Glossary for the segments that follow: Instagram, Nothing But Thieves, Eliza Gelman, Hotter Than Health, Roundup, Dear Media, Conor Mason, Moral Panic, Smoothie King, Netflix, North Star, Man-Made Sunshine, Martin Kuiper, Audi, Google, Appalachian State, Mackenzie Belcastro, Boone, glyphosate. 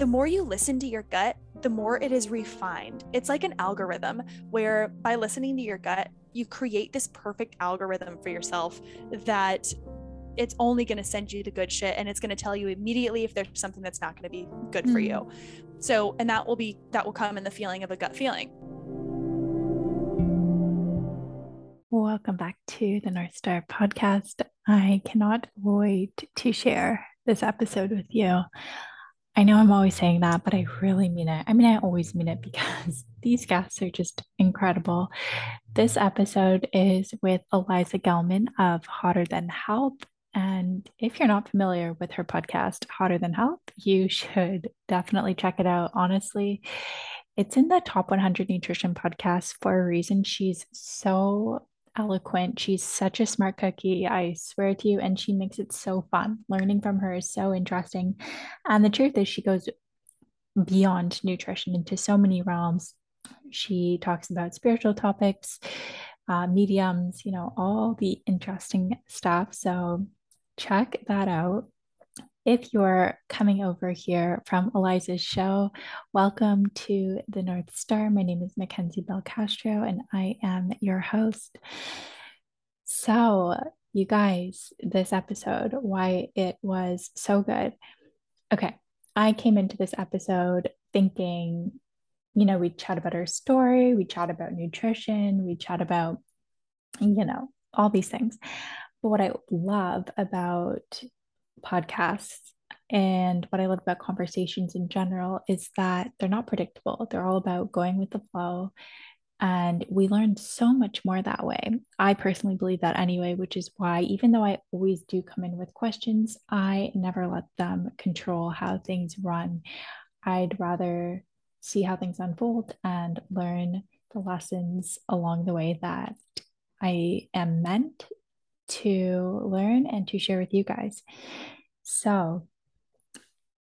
the more you listen to your gut, the more it is refined. It's like an algorithm where by listening to your gut, you create this perfect algorithm for yourself that it's only going to send you the good shit, and it's going to tell you immediately if there's something that's not going to be good for you. So, and that will come in the feeling of a gut feeling. Welcome back to the North Star podcast. I cannot wait to share this episode with you. I know I'm always saying that, but I really mean it. I mean, I always mean it because these guests are just incredible. This episode is with Eliza Gelman of Hotter Than Health. And if you're not familiar with her podcast, Hotter Than Health, you should definitely check it out. Honestly, it's in the top 100 nutrition podcasts for a reason. She's so eloquent. She's such a smart cookie, I swear to you, and she makes it so fun. Learning from her is so interesting. And the truth is, she goes beyond nutrition into so many realms. She talks about spiritual topics, mediums, you know, all the interesting stuff. So check that out. If you're coming over here from Eliza's show, welcome to the North Star. My name is Mackenzie Belcastro, and I am your host. So, you guys, this episode, why it was so good. Okay, I came into this episode thinking, you know, we chat about our story, we chat about nutrition, we chat about, you know, all these things. But what I love about podcasts and what I love about conversations in general is that they're not predictable. They're all about going with the flow, and we learn so much more that way. I personally believe that anyway, which is why, even though I always do come in with questions, I never let them control how things run. I'd rather see how things unfold and learn the lessons along the way that I am meant to learn and to share with you guys. So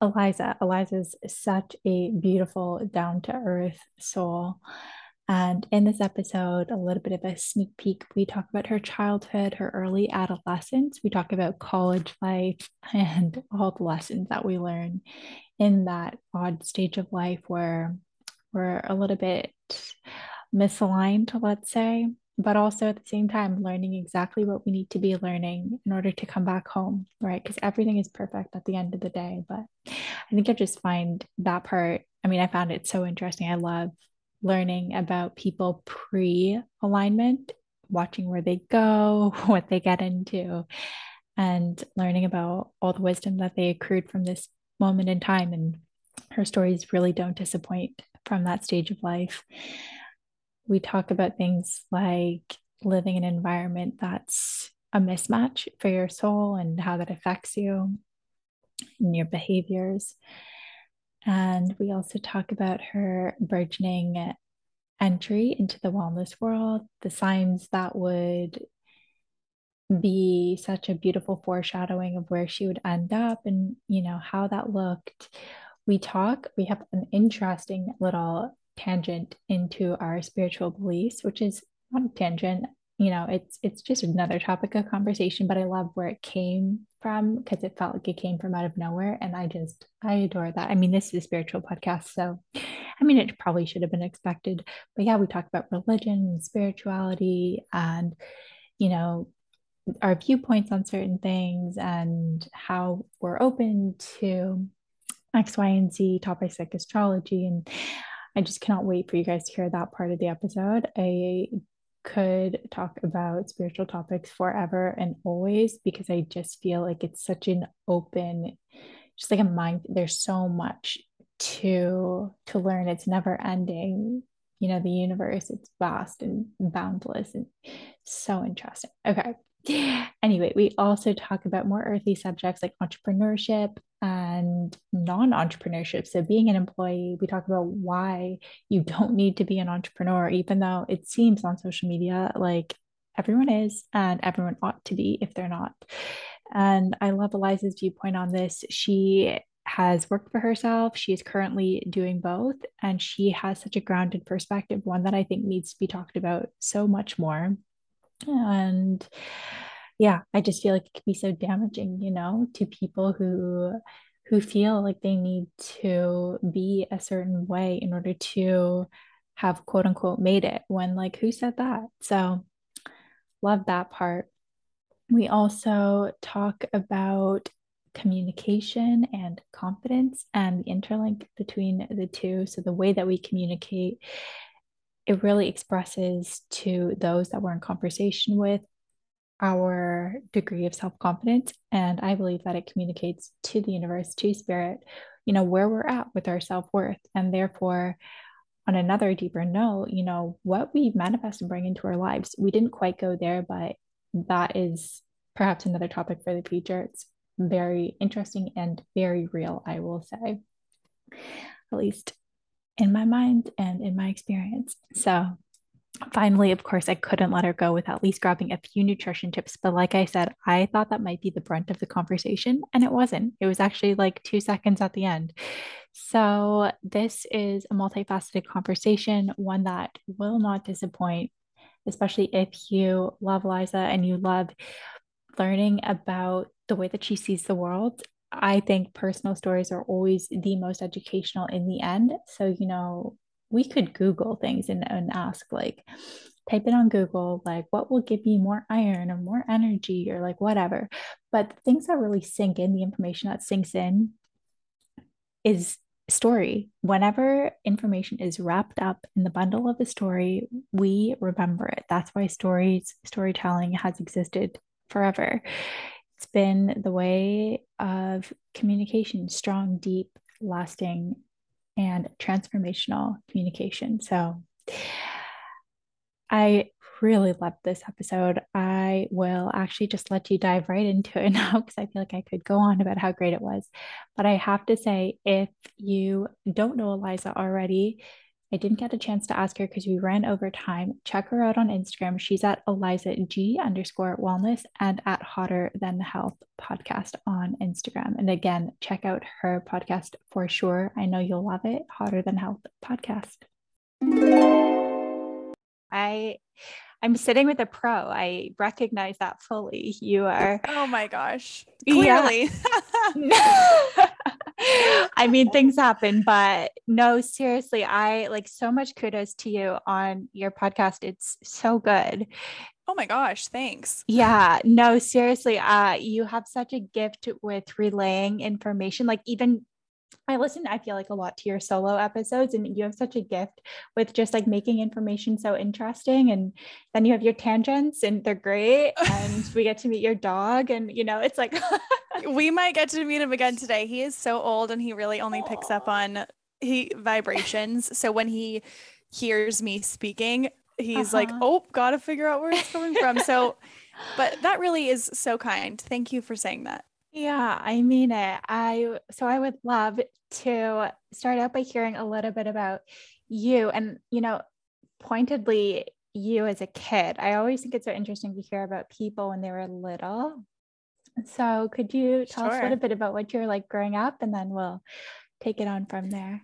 Eliza's such a beautiful, down-to-earth soul. And in this episode, a little bit of a sneak peek, we talk about her childhood, her early adolescence. We talk about college life and all the lessons that we learn in that odd stage of life where we're a little bit misaligned, let's say, but also at the same time, learning exactly what we need to be learning in order to come back home, right? Because everything is perfect at the end of the day. But I think I just find that part, I mean, I found it so interesting. I love learning about people pre-alignment, watching where they go, what they get into, and learning about all the wisdom that they accrued from this moment in time. And her stories really don't disappoint from that stage of life. We talk about things like living in an environment that's a mismatch for your soul and how that affects you and your behaviors. And we also talk about her burgeoning entry into the wellness world, the signs that would be such a beautiful foreshadowing of where she would end up and, you know, how that looked. We have an interesting little tangent into our spiritual beliefs, which is not a tangent, you know, it's just another topic of conversation, but I love where it came from because it felt like it came from out of nowhere. And I adore that. I mean, this is a spiritual podcast, so I mean, it probably should have been expected, but yeah, we talk about religion and spirituality and, you know, our viewpoints on certain things and how we're open to X, Y, and Z topics like astrology. And I just cannot wait for you guys to hear that part of the episode. I could talk about spiritual topics forever and always because I just feel like it's such an open, just like a mind. There's so much to learn. It's never ending. You know, the universe, it's vast and boundless and so interesting. Okay. Anyway, we also talk about more earthy subjects like entrepreneurship and non-entrepreneurship. So being an employee, we talk about why you don't need to be an entrepreneur, even though it seems on social media like everyone is and everyone ought to be if they're not. And I love Eliza's viewpoint on this. She has worked for herself. She is currently doing both. And she has such a grounded perspective, one that I think needs to be talked about so much more. And yeah, I just feel like it could be so damaging, you know, to people who who feel like they need to be a certain way in order to have quote unquote made it, when like, who said that? So love that part. We also talk about communication and confidence and the interlink between the two. So the way that we communicate, it really expresses to those that we're in conversation with our degree of self-confidence. And I believe that it communicates to the universe, to spirit, you know, where we're at with our self-worth. And therefore, on another deeper note, you know, what we manifest and bring into our lives. We didn't quite go there, but that is perhaps another topic for the future. It's very interesting and very real, I will say, at least in my mind and in my experience. So finally, of course, I couldn't let her go without at least grabbing a few nutrition tips. But like I said, I thought that might be the brunt of the conversation, and it wasn't. It was actually like 2 seconds at the end. So this is a multifaceted conversation, one that will not disappoint, especially if you love Liza and you love learning about the way that she sees the world. I think personal stories are always the most educational in the end. So, you know, we could Google things and ask, like, type it on Google, like, what will give me more iron or more energy or like whatever. But the things that really sink in, the information that sinks in, is story. Whenever information is wrapped up in the bundle of a story, we remember it. That's why storytelling has existed forever. It's been the way of communication, strong, deep, lasting, and transformational communication. So I really loved this episode. I will actually just let you dive right into it now, because I feel like I could go on about how great it was. But I have to say, if you don't know Eliza already, I didn't get a chance to ask her because we ran over time. Check her out on Instagram. She's at elizag_wellness and at Hotter Than Health podcast on Instagram. And again, check out her podcast for sure. I know you'll love it. Hotter Than Health podcast. I'm sitting with a pro. I recognize that fully. You are. Oh my gosh. Clearly. Yeah. I mean, things happen, but no, seriously, I like so much kudos to you on your podcast. It's so good. Oh my gosh. Thanks. Yeah, no, seriously. You have such a gift with relaying information. Like, even I listen, I feel like a lot to your solo episodes, and you have such a gift with just like making information so interesting. And then you have your tangents, and they're great. And we get to meet your dog, and you know, it's like, we might get to meet him again today. He is so old, and he really only picks up on vibrations. So when he hears me speaking, he's like, oh, got to figure out where it's coming from. So, but that really is so kind. Thank you for saying that. Yeah, I mean it. So I would love to start out by hearing a little bit about you and, you know, pointedly you as a kid. I always think it's so interesting to hear about people when they were little. So could you tell us a little bit about what you're like growing up, and then we'll take it on from there?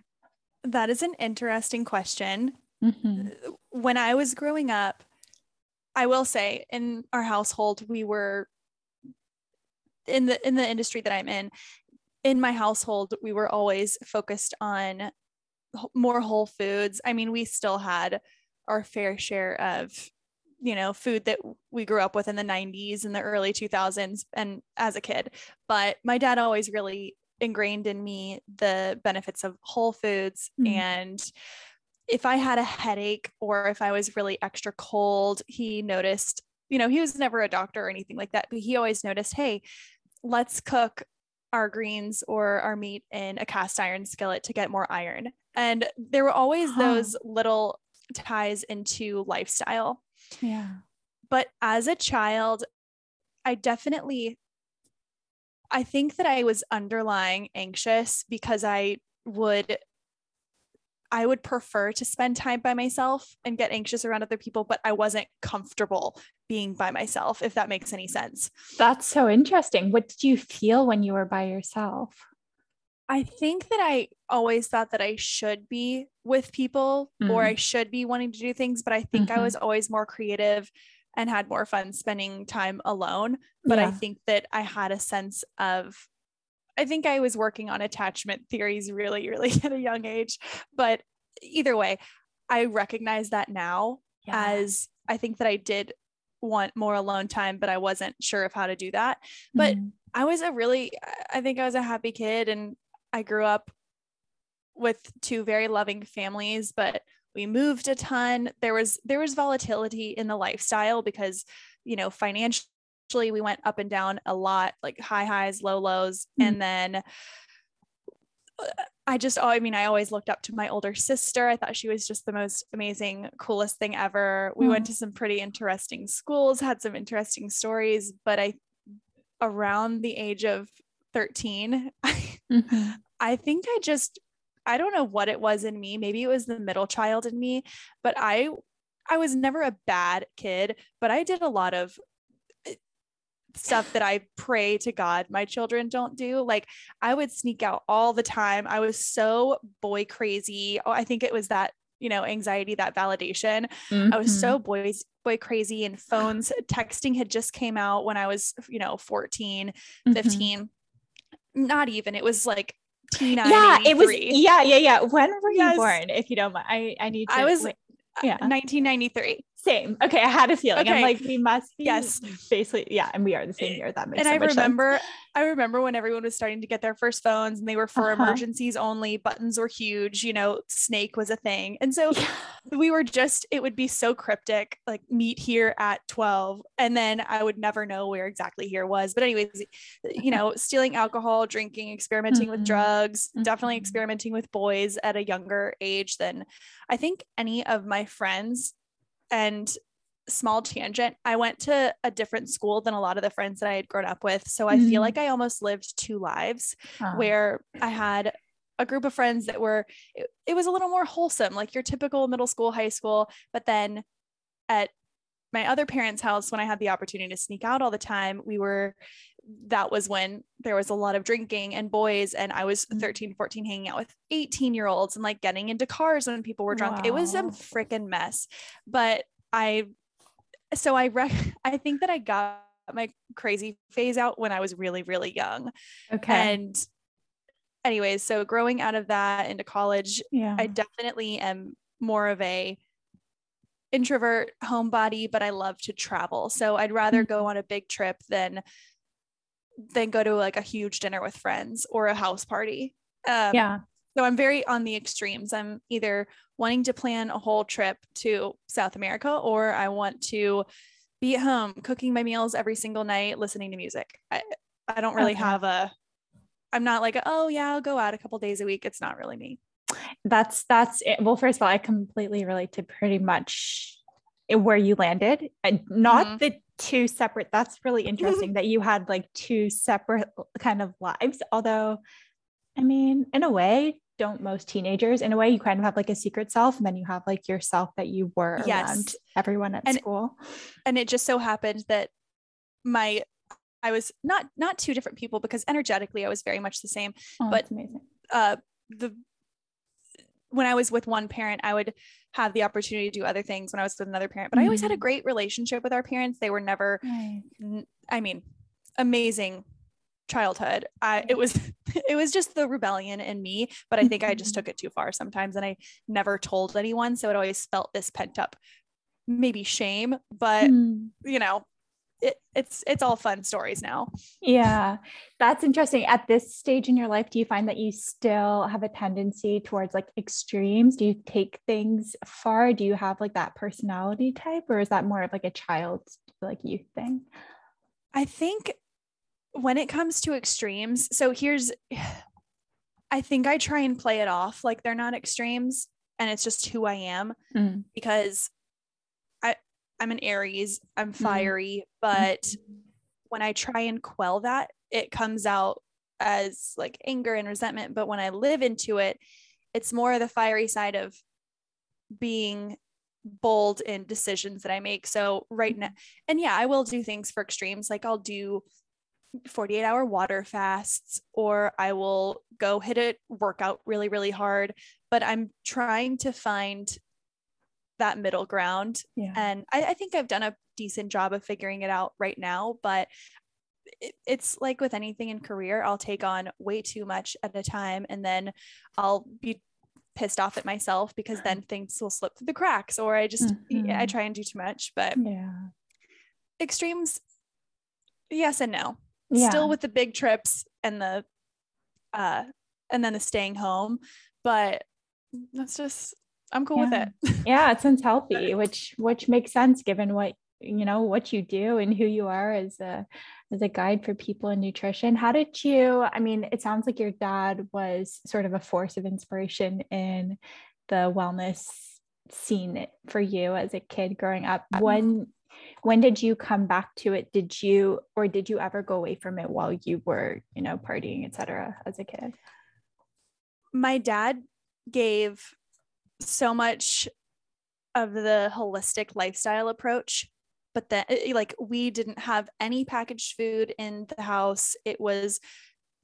That is an interesting question. Mm-hmm. When I was growing up, I will say in our household, we were in the industry that I'm in my household, we were always focused on more whole foods. I mean, we still had our fair share of, you know, food that we grew up with in the 90s and the early 2000s and as a kid, but my dad always really ingrained in me the benefits of whole foods. Mm-hmm. And if I had a headache or if I was really extra cold, he noticed, you know, he was never a doctor or anything like that, but he always noticed, hey, let's cook our greens or our meat in a cast iron skillet to get more iron. And there were always those little ties into lifestyle. Yeah. But as a child, I think that I was underlying anxious because I would prefer to spend time by myself and get anxious around other people, but I wasn't comfortable being by myself, if that makes any sense. That's so interesting. What did you feel when you were by yourself? I think that I always thought that I should be with people, mm-hmm. or I should be wanting to do things, but I think mm-hmm. I was always more creative and had more fun spending time alone. But yeah. I think that I had a sense of I think I was working on attachment theories really, really at a young age, but either way, I recognize that now as I think that I did want more alone time, but I wasn't sure of how to do that. But I was I was a happy kid, and I grew up with two very loving families, but we moved a ton. There was volatility in the lifestyle because, you know, financially we went up and down a lot, like high highs, low lows. And then I always looked up to my older sister. I thought she was just the most amazing, coolest thing ever. We went to some pretty interesting schools, had some interesting stories, but around the age of 13, I think I don't know what it was in me. Maybe it was the middle child in me, but I was never a bad kid, but I did a lot of stuff that I pray to God my children don't do. Like, I would sneak out all the time. I was so boy crazy. Oh, I think it was that, you know, anxiety, that validation. I was so boy crazy, and phones, texting had just came out when I was, you know, 14, 15, not even, it was like teen. Yeah, it was. Yeah. When were you born? If you don't mind, I need to. I was 1993. Same. Okay. I had a feeling. Okay. I'm like, we must be basically. Yeah. And we are the same year. That makes sense. And I remember when everyone was starting to get their first phones, and they were for emergencies only. Buttons were huge, you know, snake was a thing. And so we were it would be so cryptic, like meet here at 12. And then I would never know where exactly here was, but anyways, you know, stealing alcohol, drinking, experimenting with drugs, definitely experimenting with boys at a younger age than I think any of my friends. And small tangent, I went to a different school than a lot of the friends that I had grown up with. So I feel like I almost lived two lives where I had a group of friends that were, it was a little more wholesome, like your typical middle school, high school. But then at my other parents' house, when I had the opportunity to sneak out all the time, that was when there was a lot of drinking and boys. And I was 13, 14, hanging out with 18-year-olds and like getting into cars when people were drunk. Wow. It was a freaking mess. But I think that I got my crazy phase out when I was really, really young. Okay. And anyways, so growing out of that into college, I definitely am more of a introvert homebody, but I love to travel. So I'd rather go on a big trip than go to like a huge dinner with friends or a house party. So I'm very on the extremes. I'm either wanting to plan a whole trip to South America, or I want to be at home cooking my meals every single night, listening to music. I don't really have I'm not like, I'll go out a couple days a week. It's not really me. That's it. Well, first of all, I completely relate to pretty much where you landed, and not the two separate. That's really interesting that you had like two separate kind of lives. Although, I mean, in a way, don't most teenagers? In a way, you kind of have like a secret self, and then you have like yourself that you were around everyone at school. And it just so happened that I was not two different people, because energetically I was very much the same. Oh, but that's amazing. When I was with one parent, I would have the opportunity to do other things when I was with another parent, but I always had a great relationship with our parents. They were never, amazing childhood. It was just the rebellion in me, but I think I just took it too far sometimes, and I never told anyone. So it always felt this pent up, maybe shame, but you know, it's all fun stories now. Yeah. That's interesting. At this stage in your life, do you find that you still have a tendency towards like extremes? Do you take things far? Do you have like that personality type, or is that more of like a child's like youth thing? I think when it comes to extremes, I think I try and play it off like they're not extremes, and it's just who I am, because I'm an Aries, I'm fiery, but when I try and quell that, it comes out as like anger and resentment. But when I live into it, it's more the fiery side of being bold in decisions that I make. So right now, and I will do things for extremes. Like I'll do 48-hour water fasts, or I will go hit a workout really, really hard, but I'm trying to find that middle ground. And I think I've done a decent job of figuring it out right now, but it's like with anything in career, I'll take on way too much at a time, and then I'll be pissed off at myself because then things will slip through the cracks, or I just, I try and do too much, but extremes, yes and no. Still with the big trips and the, and then the staying home, but that's just, I'm cool with it. Yeah. It sounds healthy, which makes sense given what, you know, what you do and who you are as a guide for people in nutrition. How did you, I mean, it sounds like your dad was sort of a force of inspiration in the wellness scene for you as a kid growing up. When did you come back to it? Did you ever go away from it while you were, you know, partying, et cetera, as a kid? My dad gave so much of the holistic lifestyle approach, but then like we didn't have any packaged food in the house. It was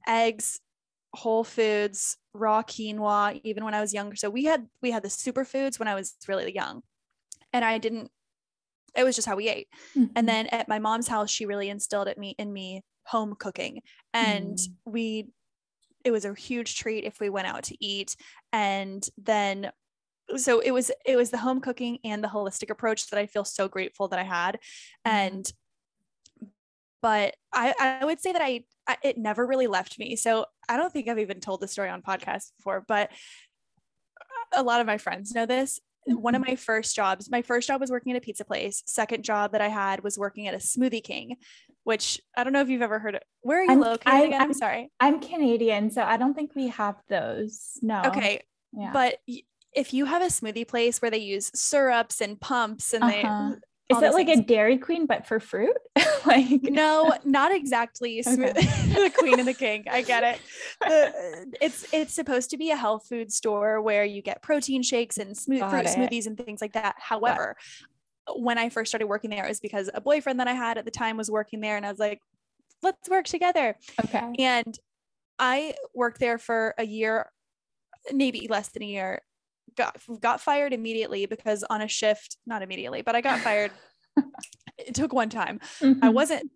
eggs, whole foods, raw quinoa, even when I was younger. So we had the superfoods when I was really young, and it was just how we ate. Mm-hmm. And then at my mom's house, she really instilled in me home cooking. And it was a huge treat if we went out to eat. And then, so it was the home cooking and the holistic approach that I feel so grateful that I had. And, but I would say that it never really left me. So I don't think I've even told this story on podcast before, but a lot of my friends know this. One of my first job was working at a pizza place. Second job that I had was working at a Smoothie King, which I don't know if you've ever heard of. Where are you located again? I'm sorry. I'm Canadian, so I don't think we have those. No. Okay. Yeah. But if you have a smoothie place where they use syrups and pumps and they, is it like a Dairy Queen, but for fruit? Like, no, not exactly. Okay. The Queen and the King. I get it. It's supposed to be a health food store where you get protein shakes and fruit smoothies and things like that. However, when I first started working there, it was because a boyfriend that I had at the time was working there, and I was like, let's work together. Okay. And I worked there for a year, maybe less than a year, got fired immediately because on a shift, not immediately, but I got fired. It took one time. Mm-hmm. I wasn't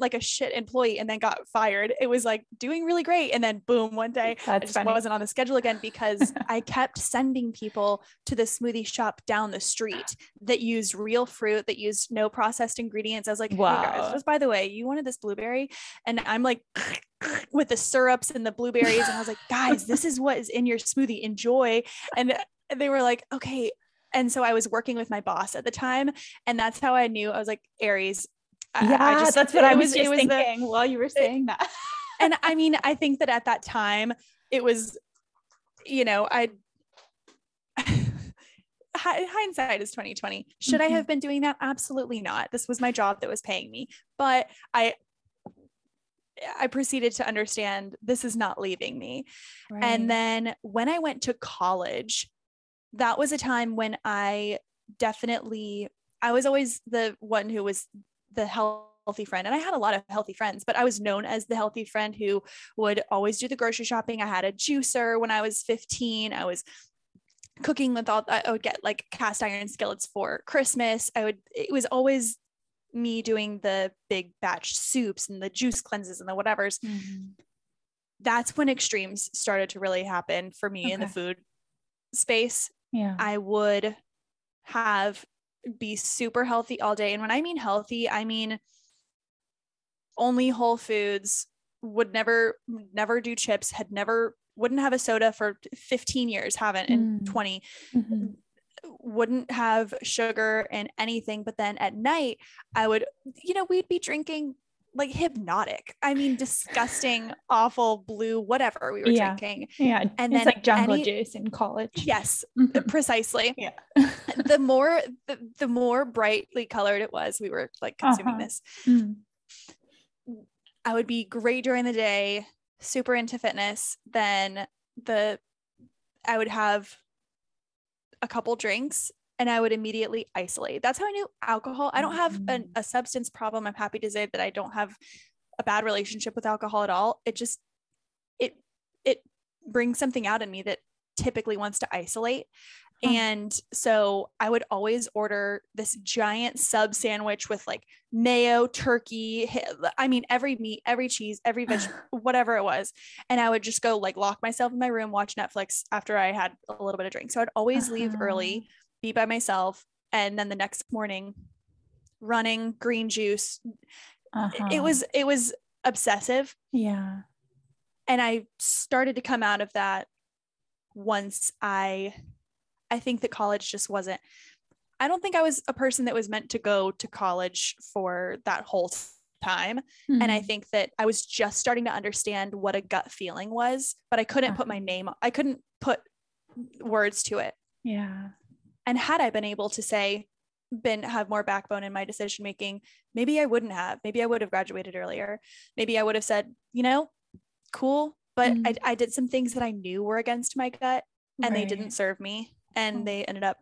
like a shit employee and then got fired. It was like doing really great. And then boom, one day I wasn't on the schedule again because I kept sending people to the smoothie shop down the street that used real fruit, that used no processed ingredients. I was like, wow. Hey guys, just by the way, you wanted this blueberry? And I'm like with the syrups and the blueberries. And I was like, guys, this is what is in your smoothie. Enjoy. And they were like, okay. And so I was working with my boss at the time, and that's how I knew. I was like, Aries. Yeah, that's what I was just thinking while you were saying that. And I mean, I think that at that time it was, you know, hindsight is 2020. Should I have been doing that? Absolutely not. This was my job that was paying me, but I proceeded to understand this is not leaving me. Right. And then when I went to college, that was a time when I was always the one who was the healthy friend. And I had a lot of healthy friends, but I was known as the healthy friend who would always do the grocery shopping. I had a juicer when I was 15. I was cooking I would get like cast iron skillets for Christmas. It was always me doing the big batch soups and the juice cleanses and the whatevers. Mm-hmm. That's when extremes started to really happen for me in the food space. Yeah. I would be super healthy all day. And when I mean healthy, I mean only whole foods, would never do chips, wouldn't have a soda for 15 years, haven't in 20, wouldn't have sugar and anything. But then at night I would, you know, we'd be drinking like hypnotic. I mean, disgusting, awful blue, whatever we were drinking. Yeah. And it's then like jungle juice in college. Yes, precisely. Yeah. the more brightly colored it was, we were like consuming this. I would be great during the day, super into fitness. Then I would have a couple drinks and I would immediately isolate. That's how I knew alcohol. I don't have a substance problem. I'm happy to say that I don't have a bad relationship with alcohol at all. It just, it brings something out in me that typically wants to isolate. Huh. And so I would always order this giant sub sandwich with like mayo, turkey, I mean, every meat, every cheese, every vegetable, whatever it was. And I would just go like lock myself in my room, watch Netflix after I had a little bit of drink. So I'd always leave early, be by myself. And then the next morning running, green juice. It was obsessive. Yeah. And I started to come out of that once I think that college just wasn't, I don't think I was a person that was meant to go to college for that whole time. Mm-hmm. And I think that I was just starting to understand what a gut feeling was, but I couldn't put my name, I couldn't put words to it. Yeah. And had I been able to have more backbone in my decision-making, maybe I wouldn't have, maybe I would have graduated earlier. Maybe I would have said, you know, cool. But I did some things that I knew were against my gut and they didn't serve me. And they ended up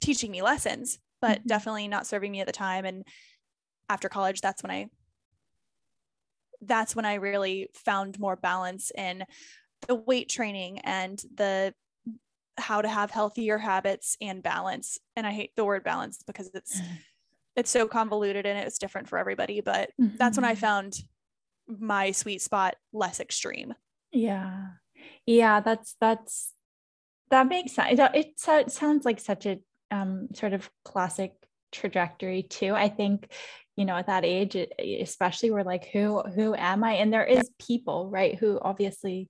teaching me lessons, but definitely not serving me at the time. And after college, that's when I really found more balance in the weight training and the how to have healthier habits and balance. And I hate the word balance because it's so convoluted and it's different for everybody, but that's when I found my sweet spot, less extreme. Yeah. Yeah. That makes sense. It sounds like such a sort of classic trajectory too. I think, you know, at that age, especially we're like, who am I? And there is people, right, who obviously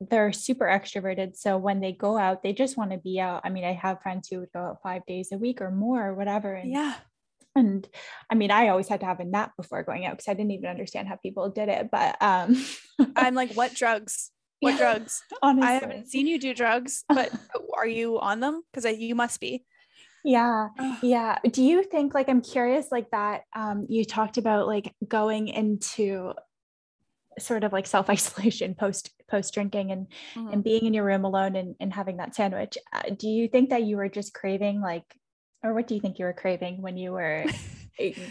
they're super extroverted. So when they go out, they just want to be out. I mean, I have friends who would go out 5 days a week or more or whatever. And I mean, I always had to have a nap before going out because I didn't even understand how people did it. But I'm like, what drugs? What drugs? Honestly. I haven't seen you do drugs, but are you on them? Because you must be. Yeah. Yeah. Do you think, like, I'm curious, like that, you talked about like going into sort of like self-isolation post drinking and being in your room alone and having that sandwich. Do you think that you were just craving or what do you think you were craving when you were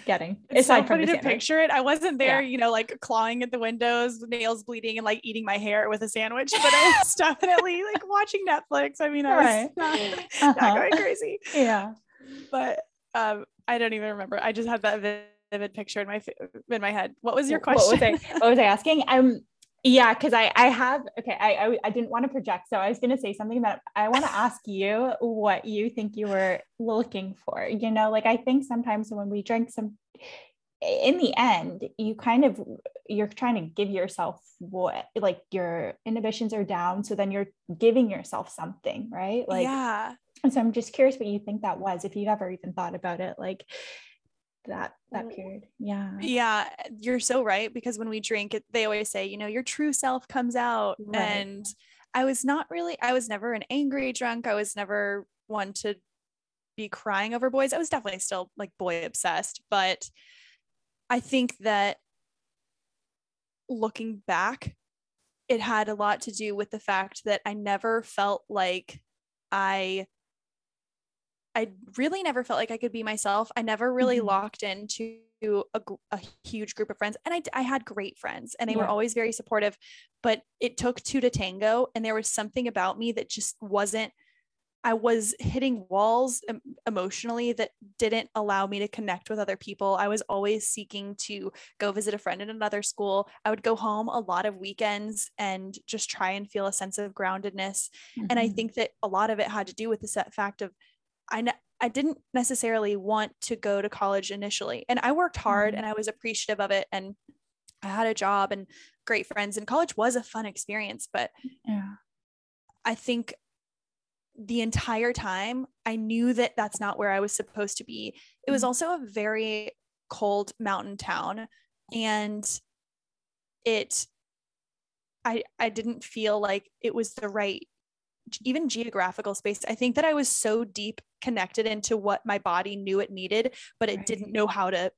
getting? It's so funny to picture it. I wasn't there, you know, like clawing at the windows, nails bleeding, and like eating my hair with a sandwich, but I was definitely like watching Netflix. I mean, I was not going crazy. Yeah. But I don't even remember. I just had that vivid picture in my head. What was your question? What was I asking? Yeah, because I didn't want to project. So I was going to say something about, I want to ask you what you think you were looking for. You know, like, I think sometimes when we drink in the end, you're trying to give yourself like your inhibitions are down. So then you're giving yourself something, right? Like, yeah. And so I'm just curious what you think that was, if you've ever even thought about it, like that period. Yeah You're so right, because when we drink it, they always say, you know, your true self comes out, right? And I was never an angry drunk. I was never one to be crying over boys. I was definitely still like boy obsessed, but I think that looking back, it had a lot to do with the fact that I really never felt like I could be myself. I never really locked into a huge group of friends, and I had great friends and they were always very supportive, but it took two to tango. And there was something about me that just wasn't, I was hitting walls emotionally that didn't allow me to connect with other people. I was always seeking to go visit a friend in another school. I would go home a lot of weekends and just try and feel a sense of groundedness. And I think that a lot of it had to do with the fact of, I didn't necessarily want to go to college initially, and I worked hard and I was appreciative of it, and I had a job and great friends, and college was a fun experience, but I think the entire time I knew that that's not where I was supposed to be. It was also a very cold mountain town, and I didn't feel like it was the right even geographical space. I think that I was so deep connected into what my body knew it needed, but it didn't know how to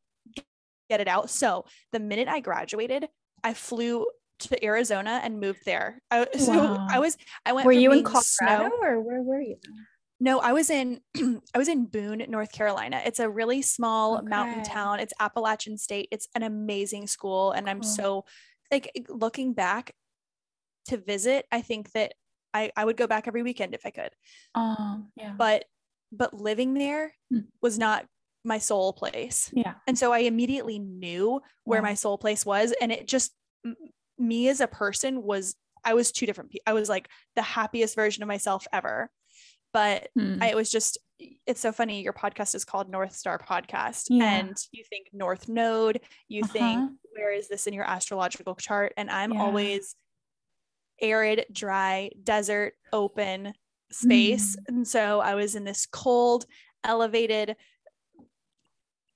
get it out. So the minute I graduated, I flew to Arizona and moved there. Were you in Colorado or where were you? No, I was in Boone, North Carolina. It's a really small mountain town. It's Appalachian State. It's an amazing school. And I'm so, like, looking back to visit, I think that I would go back every weekend if I could. Yeah. But living there was not my soul place. Yeah. And so I immediately knew where my soul place was. And it just, me as a person was, I was two different people. I was like the happiest version of myself ever. But it was just, it's so funny. Your podcast is called North Star Podcast. Yeah. And you think North Node, you think, where is this in your astrological chart? And I'm always arid, dry, desert, open space. And so I was in this cold, elevated,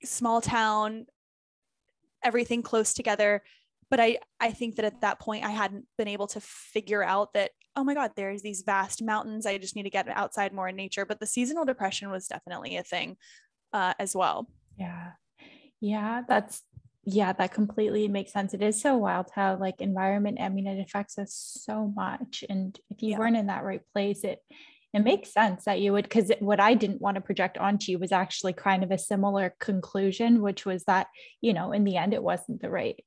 small town, everything close together. But I think that at that point I hadn't been able to figure out that, oh my God, there's these vast mountains. I just need to get outside more in nature. But the seasonal depression was definitely a thing as well. Yeah. Yeah. That completely makes sense. It is so wild how like environment, I mean, it affects us so much. And if you weren't in that right place, it makes sense that you would, because what I didn't want to project onto you was actually kind of a similar conclusion, which was that, you know, in the end, it wasn't the right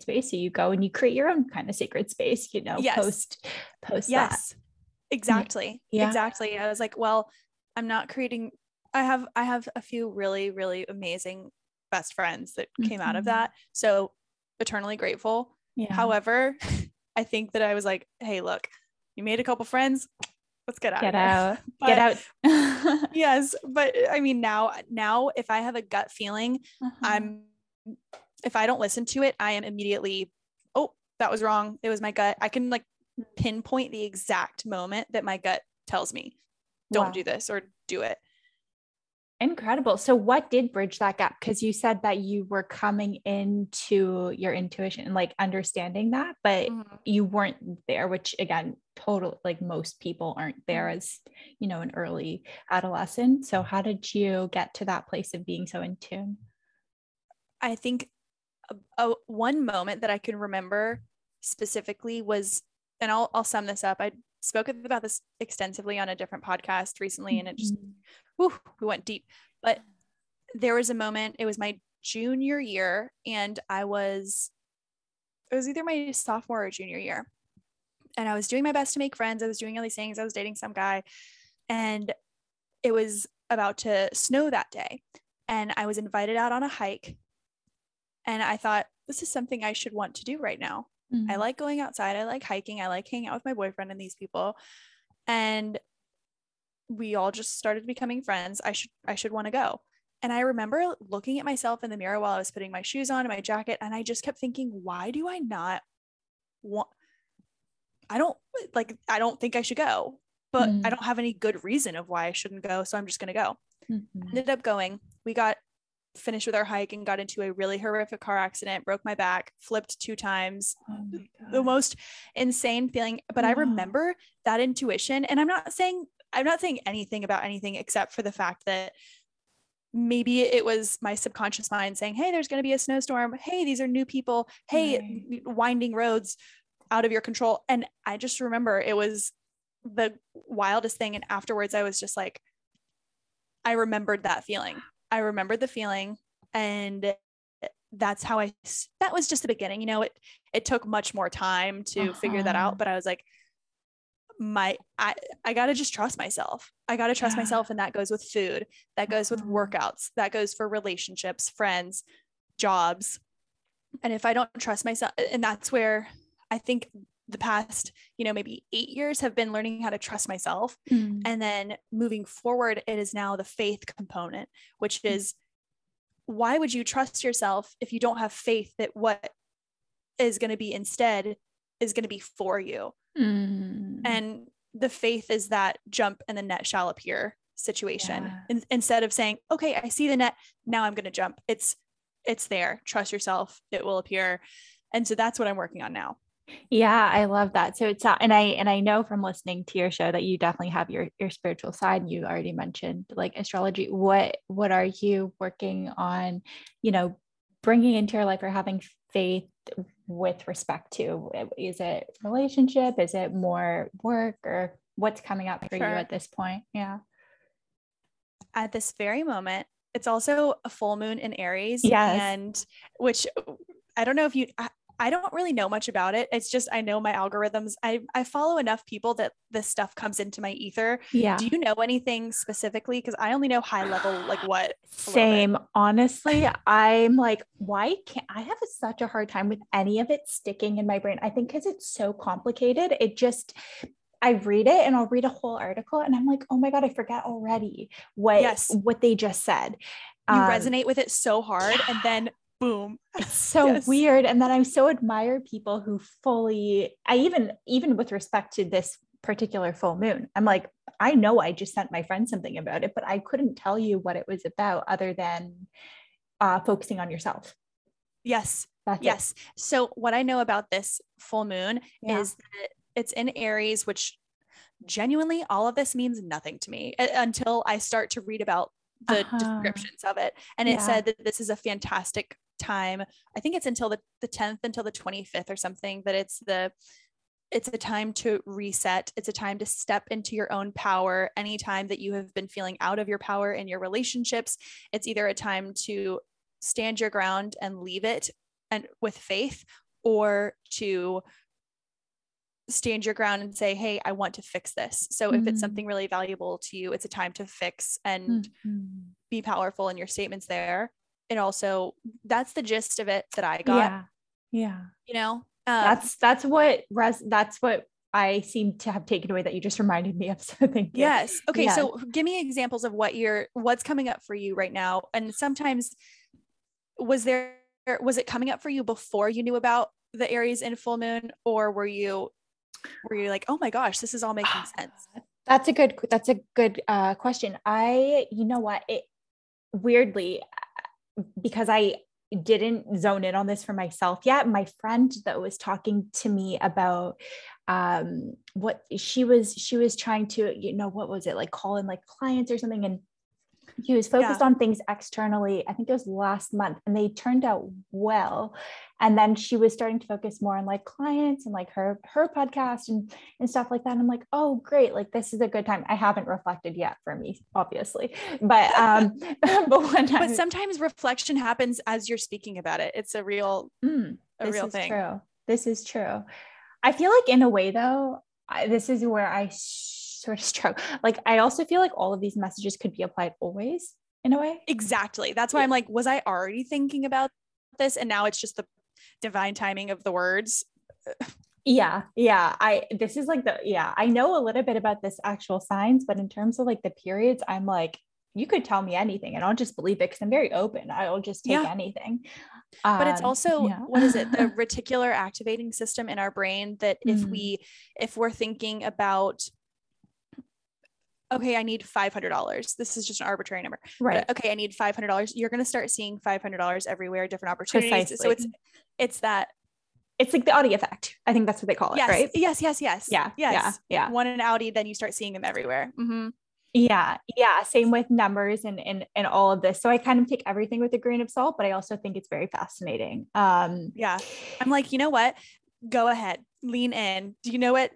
space. So you go and you create your own kind of sacred space, you know, post yes, that. Exactly. Yeah. Exactly. I was like, well, I'm not creating, I have a few really, really amazing best friends that came out of that. So eternally grateful. Yeah. However, I think that I was like, hey, look, you made a couple friends. Let's get out. Yes. But I mean, now if I have a gut feeling, if I don't listen to it, I am immediately, oh, that was wrong. It was my gut. I can like pinpoint the exact moment that my gut tells me, don't do this or do it. Incredible. So what did bridge that gap? Because you said that you were coming into your intuition and like understanding that, but you weren't there, which again, totally, like most people aren't there as, you know, an early adolescent. So how did you get to that place of being so in tune? I think one moment that I can remember specifically was, and I'll sum this up. I spoke about this extensively on a different podcast recently, and it just, we went deep, but there was a moment, it was my junior year and it was either my sophomore or junior year. And I was doing my best to make friends. I was doing all these things. I was dating some guy and it was about to snow that day. And I was invited out on a hike and I thought, this is something I should want to do right now. I like going outside. I like hiking. I like hanging out with my boyfriend and these people. And we all just started becoming friends. I should want to go. And I remember looking at myself in the mirror while I was putting my shoes on and my jacket. And I just kept thinking, why do I not want, I don't think I should go, but I don't have any good reason of why I shouldn't go. So I'm just going to go. Ended up going. We got finished with our hike and got into a really horrific car accident, broke my back, flipped 2 times, the most insane feeling. But I remember that intuition. And I'm not saying anything about anything except for the fact that maybe it was my subconscious mind saying, hey, there's going to be a snowstorm. Hey, these are new people. Hey, winding roads out of your control. And I just remember it was the wildest thing. And afterwards I was just like, I remembered that feeling. I remembered the feeling, and that's how that was just the beginning. You know, it took much more time to figure that out, but I was like, I got to just trust myself. I got to trust myself. And that goes with food, that goes with workouts, that goes for relationships, friends, jobs. And if I don't trust myself, and that's where I think the past, you know, maybe 8 years have been learning how to trust myself. And then moving forward, it is now the faith component, which is why would you trust yourself if you don't have faith that what is going to be instead is going to be for you? And the faith is that jump and the net shall appear situation. Instead of saying, okay, I see the net, now I'm going to jump. It's there. Trust yourself. It will appear. And so that's what I'm working on now. Yeah, I love that. So it's, and I know from listening to your show that you definitely have your spiritual side. You already mentioned like astrology. What are you working on, you know, bringing into your life or having faith with respect to? Is it relationship? Is it more work, or what's coming up for you at this point? Yeah. At this very moment, it's also a full moon in Aries. Yes. And which I don't know if you, I don't really know much about it. It's just, I know my algorithms. I follow enough people that this stuff comes into my ether. Yeah. Do you know anything specifically? Because I only know high level, like what? Same. Honestly, I'm like, why can't I have such a hard time with any of it sticking in my brain? I think because it's so complicated. It just, I read it and I'll read a whole article and I'm like, oh my God, I forget already what they just said. You resonate with it so hard. Yeah. And then boom. It's so weird. And then I so admire people who fully, I even with respect to this particular full moon, I'm like, I know I just sent my friend something about it, but I couldn't tell you what it was about other than focusing on yourself. Yes. That's yes. It. So what I know about this full moon is that it's in Aries, which genuinely all of this means nothing to me until I start to read about the descriptions of it. And it said that this is a fantastic time. I think it's until the 10th until the 25th or something, that it's a time to reset. It's a time to step into your own power. Anytime that you have been feeling out of your power in your relationships, it's either a time to stand your ground and leave it and with faith, or to stand your ground and say, hey, I want to fix this. So if it's something really valuable to you, it's a time to fix and be powerful in your statements there. And also that's the gist of it that I got. Yeah. You know, that's what I seem to have taken away that you just reminded me of. So thank you. Yes. Okay. Yeah. So give me examples of what's coming up for you right now. And sometimes was it coming up for you before you knew about the Aries in full moon, or were you like, oh my gosh, this is all making sense? That's a good question. You know what? It weirdly, because I didn't zone in on this for myself yet. My friend that was talking to me about, what she was trying to, you know, what was it like, call in like clients or something. And he was focused on things externally. I think it was last month, and they turned out well. And then she was starting to focus more on like clients and like her podcast and stuff like that. And I'm like, oh great. Like this is a good time. I haven't reflected yet for me, obviously, but, but sometimes reflection happens as you're speaking about it. It's a real, thing. This is true. I feel like in a way though, this is where I sort of struggle. Like, I also feel like all of these messages could be applied always in a way. Exactly. That's why I'm like, was I already thinking about this? And now it's just the divine timing of the words. Yeah. I know a little bit about this actual signs, but in terms of like the periods, I'm like, you could tell me anything and I'll just believe it. 'Cause I'm very open. I'll just take anything. But it's also, what is it? The reticular activating system in our brain that if we're thinking about, okay, I need $500. This is just an arbitrary number, right? But, okay, I need $500. You're going to start seeing $500 everywhere, different opportunities. Precisely. So it's like the Audi effect. I think that's what they call it, right? Yes. Yes. Yeah. One in Audi, then you start seeing them everywhere. Mm-hmm. Yeah. Yeah. Same with numbers and all of this. So I kind of take everything with a grain of salt, but I also think it's very fascinating. Yeah. I'm like, you know what? Go ahead, lean in. Do you know what?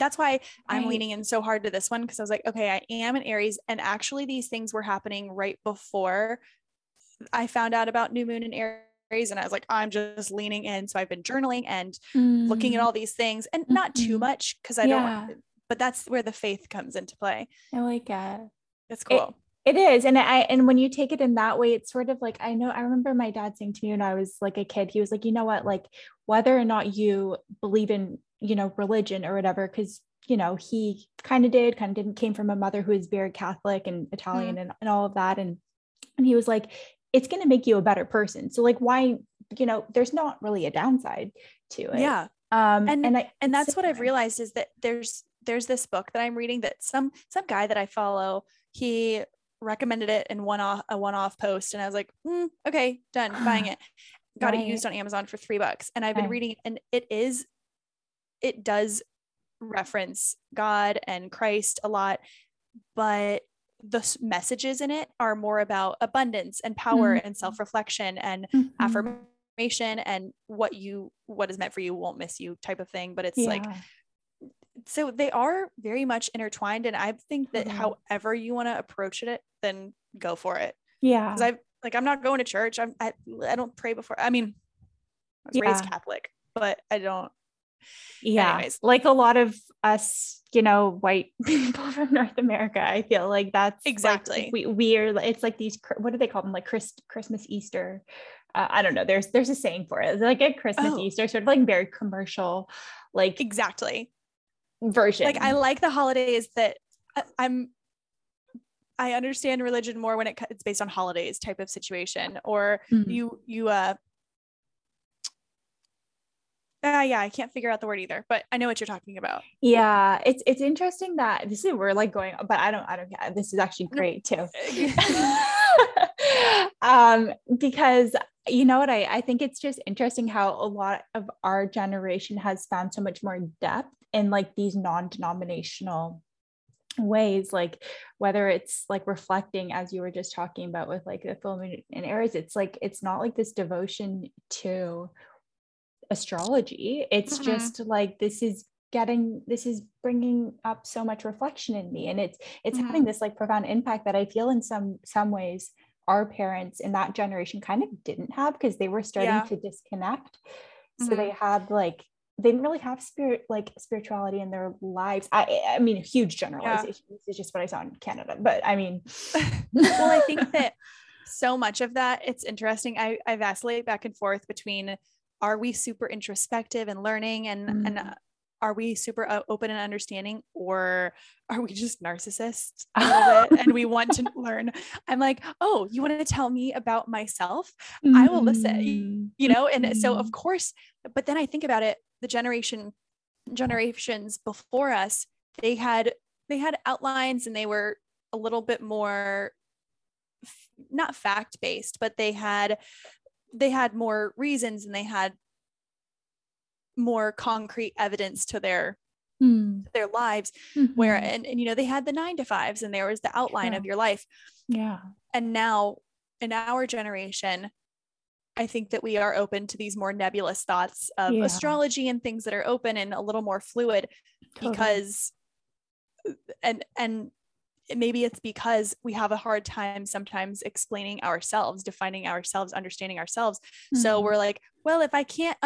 That's why I'm leaning in so hard to this one. 'Cause I was like, okay, I am an Aries. And actually these things were happening right before I found out about new moon and Aries. And I was like, I'm just leaning in. So I've been journaling and looking at all these things and not too much. 'Cause I don't want to, but that's where the faith comes into play. I like it. It's cool. It is. And when you take it in that way, it's sort of like, I know, I remember my dad saying to me when I was like a kid, he was like, you know what, like whether or not you believe in, you know, religion or whatever, 'cause you know, he kind of didn't, came from a mother who is very Catholic and Italian and all of that. And he was like, it's going to make you a better person. So like, why, you know, there's not really a downside to it. Yeah. And that's what I've realized is that there's this book that I'm reading that some guy that I follow, he recommended it in a one-off post. And I was like, okay, done buying it. Got it used on Amazon for $3. And I've been reading it, and it does reference God and Christ a lot, but the messages in it are more about abundance and power and self-reflection and affirmation and what is meant for you won't miss you type of thing. But it's like, so they are very much intertwined. And I think that however you want to approach it, then go for it. Yeah. 'Cause I'm not going to church. I don't pray before. I mean, I was raised Catholic. but I don't. Yeah. Anyways. Like a lot of us, you know, white people from North America, I feel like that's exactly like we are. It's like these, what do they call them? Like Christmas, Easter. I don't know. There's a saying for it. It's like a Christmas, Easter, sort of like very commercial, like exactly version. Like I like the holidays that I understand religion more when it's based on holidays type of situation, or I can't figure out the word either, but I know what you're talking about. Yeah. It's interesting that this is, we're like going, but I don't, this is actually great too. Because you know what, I think it's just interesting how a lot of our generation has found so much more depth in like these non-denominational ways, like whether it's like reflecting, as you were just talking about with like the film and errors, it's like, it's not like this devotion to astrology. It's just like, this is bringing up so much reflection in me. And it's having this like profound impact that I feel in some ways our parents in that generation kind of didn't have, because they were starting to disconnect. So they had like, they didn't really have spirituality in their lives. I mean, a huge generalization. Yeah. This is just what I saw in Canada, but I mean, well, I think that so much of that, it's interesting. I vacillate back and forth between, are we super introspective and learning and are we super open and understanding, or are we just narcissists a little bit and we want to learn? I'm like, oh, you want to tell me about myself? I will listen, you know? And so of course, but then I think about it, the generations before us, they had outlines and they were a little bit more not fact-based, but they had more reasons and they had more concrete evidence to their lives, where, and you know, they had the 9-to-5s and there was the outline of your life. Yeah. And now in our generation, I think that we are open to these more nebulous thoughts of astrology and things that are open and a little more fluid, because, and maybe it's because we have a hard time sometimes explaining ourselves, defining ourselves, understanding ourselves. So we're like, well, if I can't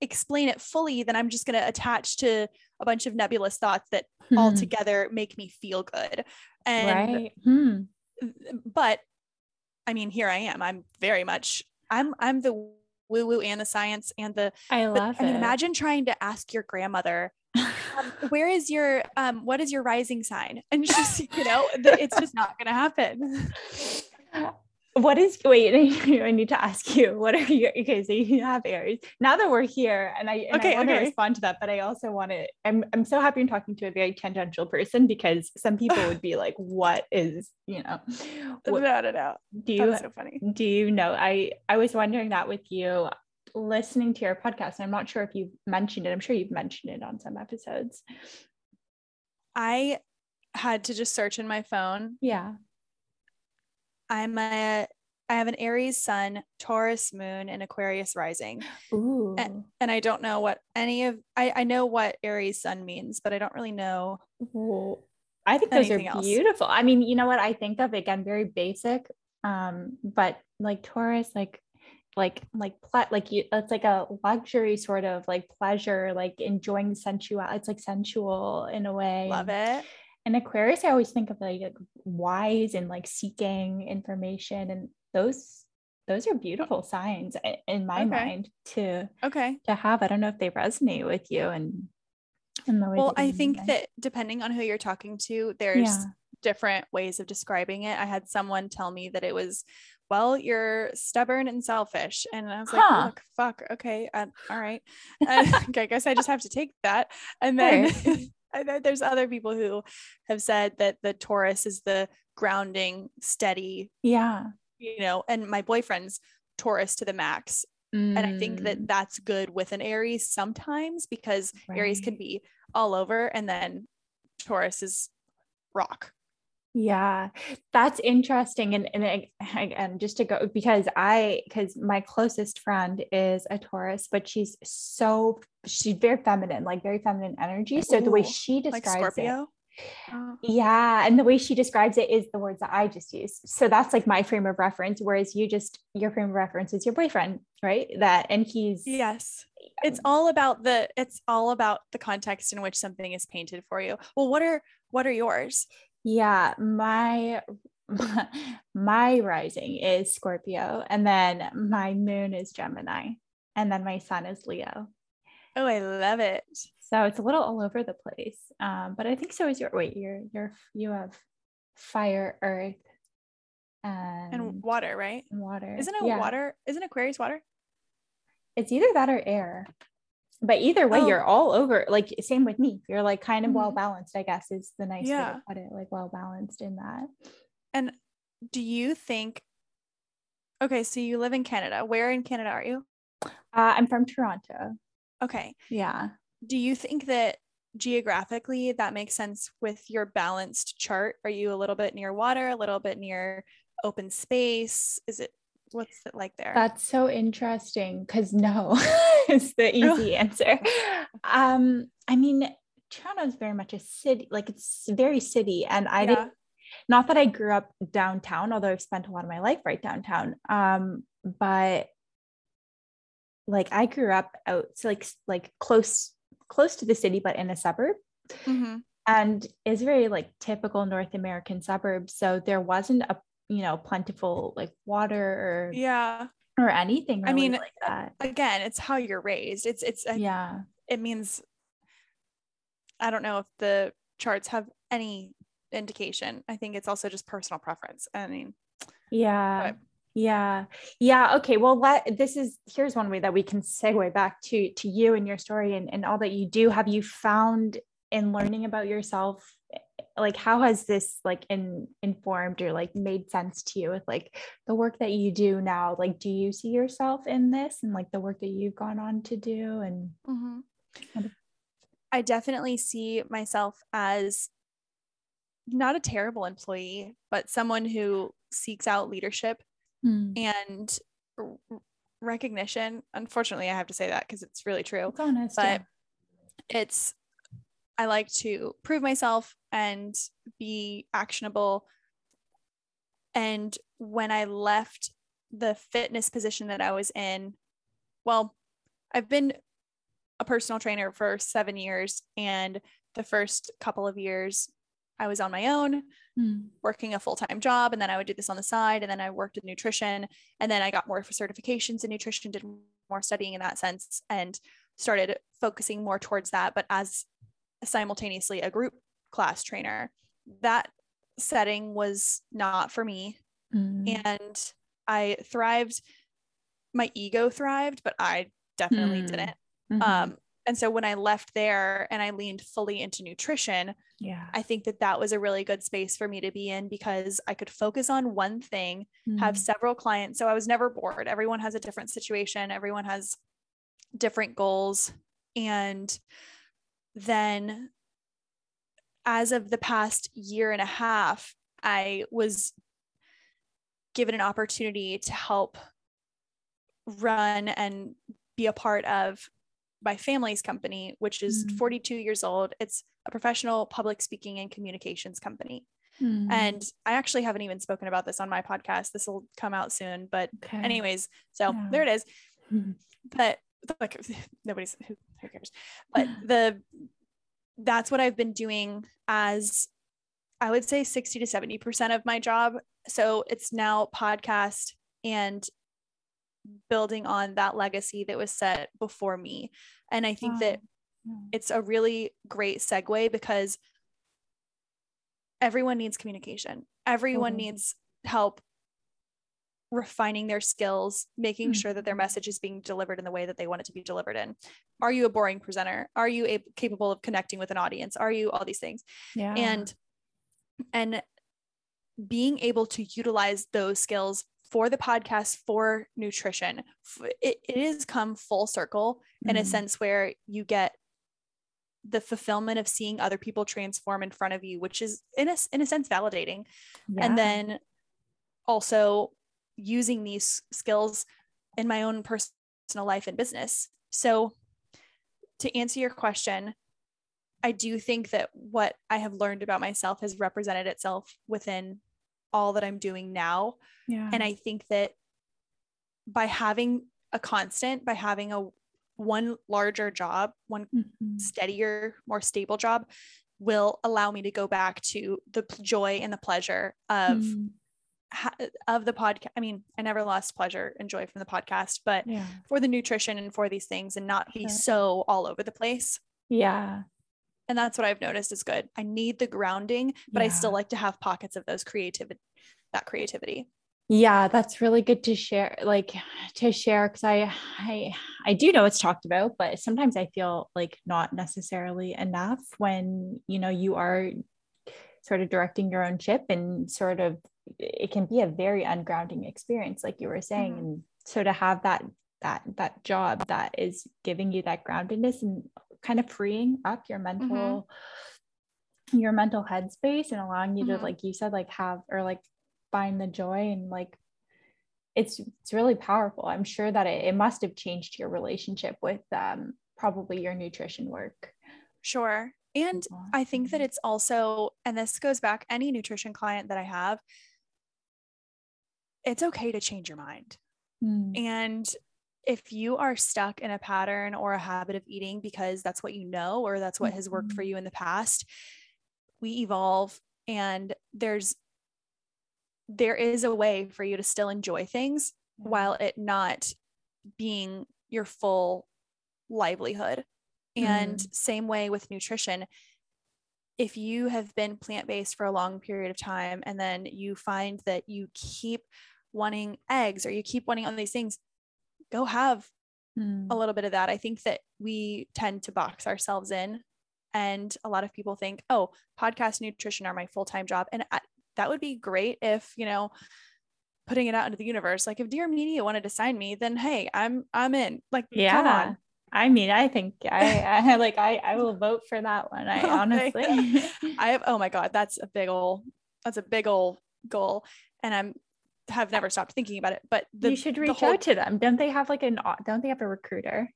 explain it fully, then I'm just going to attach to a bunch of nebulous thoughts that all together make me feel good. And, but I mean, here I am, I'm very much, I'm the woo woo and the science and the, I mean, imagine trying to ask your grandmother, where is your, what is your rising sign? And just, you know, it's just not going to happen. I need to ask you, what are you, okay, so you have Aries. Now that we're here and I want to respond to that, but I also want to, I'm so happy I'm talking to a very tangential person, because some people would be like, what is, you know, what, no. That's so funny. Do you know, I was wondering that with you listening to your podcast, and I'm not sure if you've mentioned it. I'm sure you've mentioned it on some episodes. I had to just search in my phone. Yeah. I have an Aries sun, Taurus moon, and Aquarius rising. Ooh. And I don't know what I know what Aries sun means, but I don't really know. Ooh. I think those are beautiful. Else. I mean, you know what I think of, again, very basic. But like Taurus, like you, it's like a luxury sort of like pleasure, like enjoying sensual. It's like sensual in a way. Love it. And Aquarius, I always think of like wise and like seeking information, and those are beautiful signs in my mind to have. I don't know if they resonate with you. And the way I think that depending on who you're talking to, there's different ways of describing it. I had someone tell me that it was, well, you're stubborn and selfish. And I was like, fuck. Okay. All right. I guess I just have to take that. And then there's other people who have said that the Taurus is the grounding, steady, you know, and my boyfriend's Taurus to the max. And I think that that's good with an Aries sometimes, because Aries can be all over. And then Taurus is rock. Yeah, that's interesting. And just to go, because my closest friend is a Taurus, but she's very feminine, like very feminine energy. So the way she describes like Scorpio? And the way she describes it is the words that I just used. So that's like my frame of reference. Whereas your frame of reference is your boyfriend, right? That, and he's, yes. It's all about the context in which something is painted for you. Well, what are yours? Yeah, my rising is Scorpio, and then my moon is Gemini, and then my sun is Leo. Oh, I love it. So it's a little all over the place. But I think so is you have fire, earth, and water, right? And water. Isn't Aquarius water? It's either that or air, but either way, You're all over, like same with me. You're like kind of well-balanced, I guess is the nice way to put it, like well-balanced in that. And do you think, okay, so you live in Canada. Where in Canada are you? I'm from Toronto. Okay. Yeah. Do you think that geographically that makes sense with your balanced chart? Are you a little bit near water, a little bit near open space? What's it like there? That's so interesting, because no is the easy answer. I mean, Toronto is very much a city, like it's very city, and I didn't, not that I grew up downtown, although I've spent a lot of my life right downtown. But like I grew up out, so like close to the city, but in a suburb. Mm-hmm. And it's very like typical North American suburb. So there wasn't a plentiful like water or anything really. I mean, like that. Again, it's how you're raised. It means, I don't know if the charts have any indication. I think it's also just personal preference. I mean, yeah. But. Yeah. Okay. Well, here's one way that we can segue back to you and your story and all that you do. Have you found in learning about yourself, like how has this like informed or like made sense to you with like the work that you do now? Like, do you see yourself in this and like the work that you've gone on to do? And I definitely see myself as not a terrible employee, but someone who seeks out leadership and recognition. Unfortunately, I have to say that because it's really true. It's honest, but I like to prove myself and be actionable. And when I left the fitness position that I was in, well, I've been a personal trainer for 7 years. And the first couple of years I was on my own working a full-time job. And then I would do this on the side. And then I worked in nutrition. And then I got more for certifications in nutrition, did more studying in that sense, and started focusing more towards that. But as simultaneously a group class trainer, that setting was not for me. And I thrived, my ego thrived, but I definitely didn't. Mm-hmm. And so when I left there and I leaned fully into nutrition, I think that was a really good space for me to be in, because I could focus on one thing, have several clients. So I was never bored. Everyone has a different situation. Everyone has different goals. And then as of the past year and a half, I was given an opportunity to help run and be a part of my family's company, which is 42 years old. It's a professional public speaking and communications company. And I actually haven't even spoken about this on my podcast. This will come out soon, but anyways, so there it is. But like nobody's, who cares, but that's what I've been doing as I would say 60 to 70% of my job. So it's now podcast and building on that legacy that was set before me. And I think that it's a really great segue, because everyone needs communication. Everyone needs help refining their skills, making sure that their message is being delivered in the way that they want it to be delivered in. Are you a boring presenter? Are you capable of connecting with an audience? Are you all these things? Yeah. And being able to utilize those skills for the podcast, for nutrition, it has come full circle in a sense where you get the fulfillment of seeing other people transform in front of you, which is in a sense validating. Yeah. And then also using these skills in my own personal life and business. So to answer your question, I do think that what I have learned about myself has represented itself within all that I'm doing now. Yeah. And I think that by having a constant, by having a one larger job, one steadier, more stable job will allow me to go back to the joy and the pleasure of the podcast. I mean, I never lost pleasure and joy from the podcast, but for the nutrition and for these things, and not be so all over the place. Yeah. And that's what I've noticed is good. I need the grounding, but I still like to have pockets of those creativity. Yeah. That's really good to share, Cause I do know it's talked about, but sometimes I feel like not necessarily enough when, you know, you are sort of directing your own ship, and sort of, it can be a very ungrounding experience, like you were saying. And so to have that job that is giving you that groundedness and kind of freeing up your mental, your mental headspace, and allowing you to, like you said, like have, or like find the joy, and like, it's really powerful. I'm sure that it must've changed your relationship with, probably your nutrition work. Sure. And I think that it's also, and this goes back, any nutrition client that I have, it's okay to change your mind. And if you are stuck in a pattern or a habit of eating because that's what you know, or that's what has worked for you in the past, we evolve, and there is a way for you to still enjoy things while it not being your full livelihood. And same way with nutrition. If you have been plant-based for a long period of time, and then you find that you keep wanting eggs, or you keep wanting all these things, go have a little bit of that. I think that we tend to box ourselves in, and a lot of people think, oh, podcast nutrition are my full-time job. And that would be great if, you know, putting it out into the universe, like if Dear Media wanted to sign me, then, hey, I'm in, like, come on. I mean, I think I will vote for that one. I honestly, oh my God, that's a big old goal. And have never stopped thinking about it, but you should reach out to them. Don't they have a recruiter?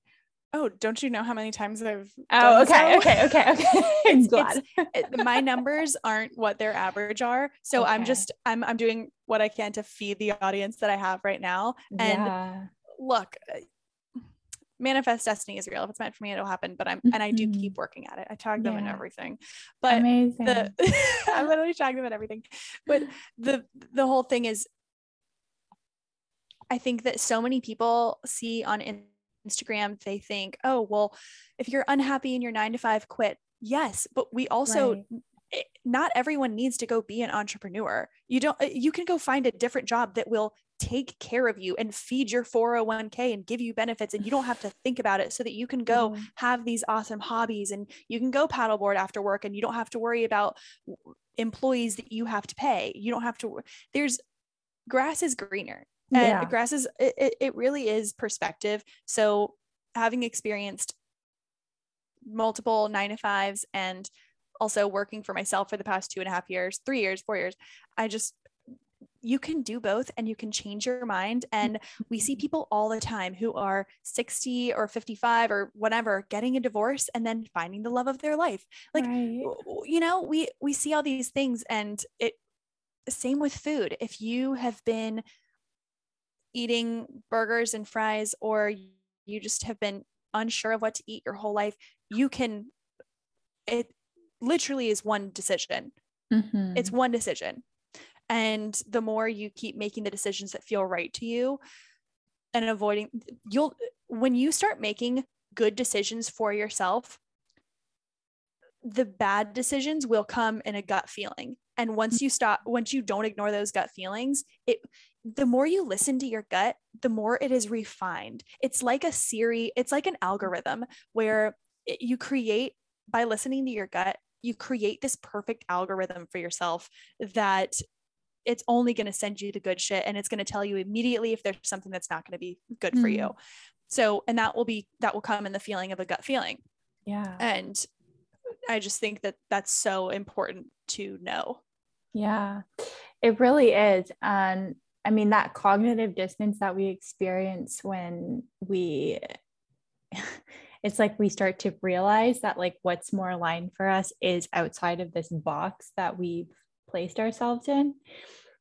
Oh, don't you know how many times I've okay. I'm glad. My numbers aren't what their average are. So okay. I'm doing what I can to feed the audience that I have right now. And look, manifest destiny is real. If it's meant for me, it'll happen, but I do keep working at it. I tag them in everything, but I literally tag them in everything. But the whole thing is, I think that so many people see on Instagram, they think, oh, well, if you're unhappy in your 9 to 5, quit. Yes. But we also, not everyone needs to go be an entrepreneur. You can go find a different job that will take care of you and feed your 401k and give you benefits, and you don't have to think about it, so that you can go have these awesome hobbies, and you can go paddleboard after work, and you don't have to worry about employees that you have to pay. You don't have to, grass is greener, and grass is, it really is perspective. So having experienced multiple 9 to 5s and also working for myself for the past 2.5 years, 3 years, 4 years, you can do both, and you can change your mind. And we see people all the time who are 60 or 55 or whatever, getting a divorce and then finding the love of their life. Like, you know, we see all these things, and same with food. If you have been eating burgers and fries, or you just have been unsure of what to eat your whole life, it literally is one decision. It's one decision. And the more you keep making the decisions that feel right to you and avoiding, when you start making good decisions for yourself, the bad decisions will come in a gut feeling. And once you don't ignore those gut feelings, the more you listen to your gut, the more it is refined. It's like it's like an algorithm where you create, by listening to your gut, you create this perfect algorithm for yourself that it's only going to send you the good shit, and it's going to tell you immediately if there's something that's not going to be good for you. So, and that will come in the feeling of a gut feeling. Yeah. And I just think that that's so important to know. Yeah, it really is. And I mean, that cognitive dissonance that we experience when it's like we start to realize that like what's more aligned for us is outside of this box that we've placed ourselves in.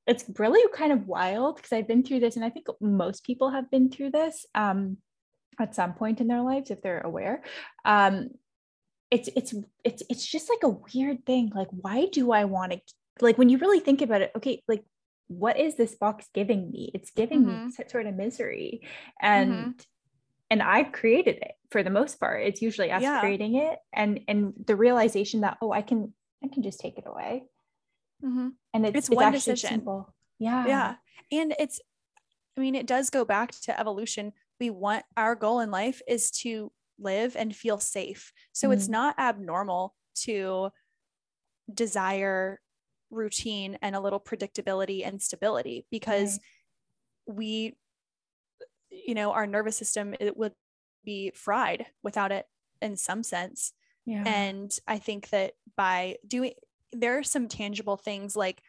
It's really kind of wild, because I've been through this, and I think most people have been through this at some point in their lives if they're aware. It's just like a weird thing. Like, why do I want to, like, when you really think about it, okay, like, what is this box giving me? It's giving me sort of misery, and I've created it for the most part. It's usually us creating it, and the realization that, oh, I can just take it away. And it's one actually decision. Simple. Yeah. And it's, I mean, it does go back to evolution. We want, our goal in life is to live and feel safe. So it's not abnormal to desire routine and a little predictability and stability, because we, you know, our nervous system, it would be fried without it in some sense. Yeah. And I think that by doing, there are some tangible things like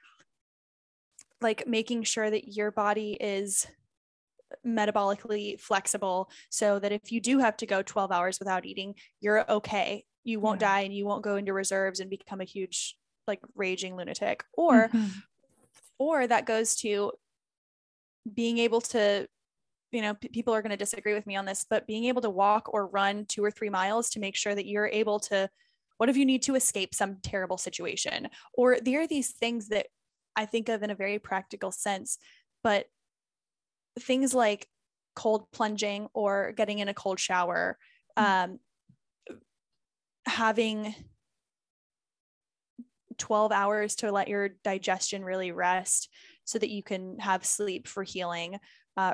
making sure that your body is metabolically flexible, so that if you do have to go 12 hours without eating, you're okay. You won't die, and you won't go into reserves and become a huge, like, raging lunatic, or that goes to being able to, you know, people are going to disagree with me on this, but being able to walk or run 2 or 3 miles to make sure that you're able to, what if you need to escape some terrible situation? Or there are these things that I think of in a very practical sense, but things like cold plunging or getting in a cold shower, having 12 hours to let your digestion really rest so that you can have sleep for healing,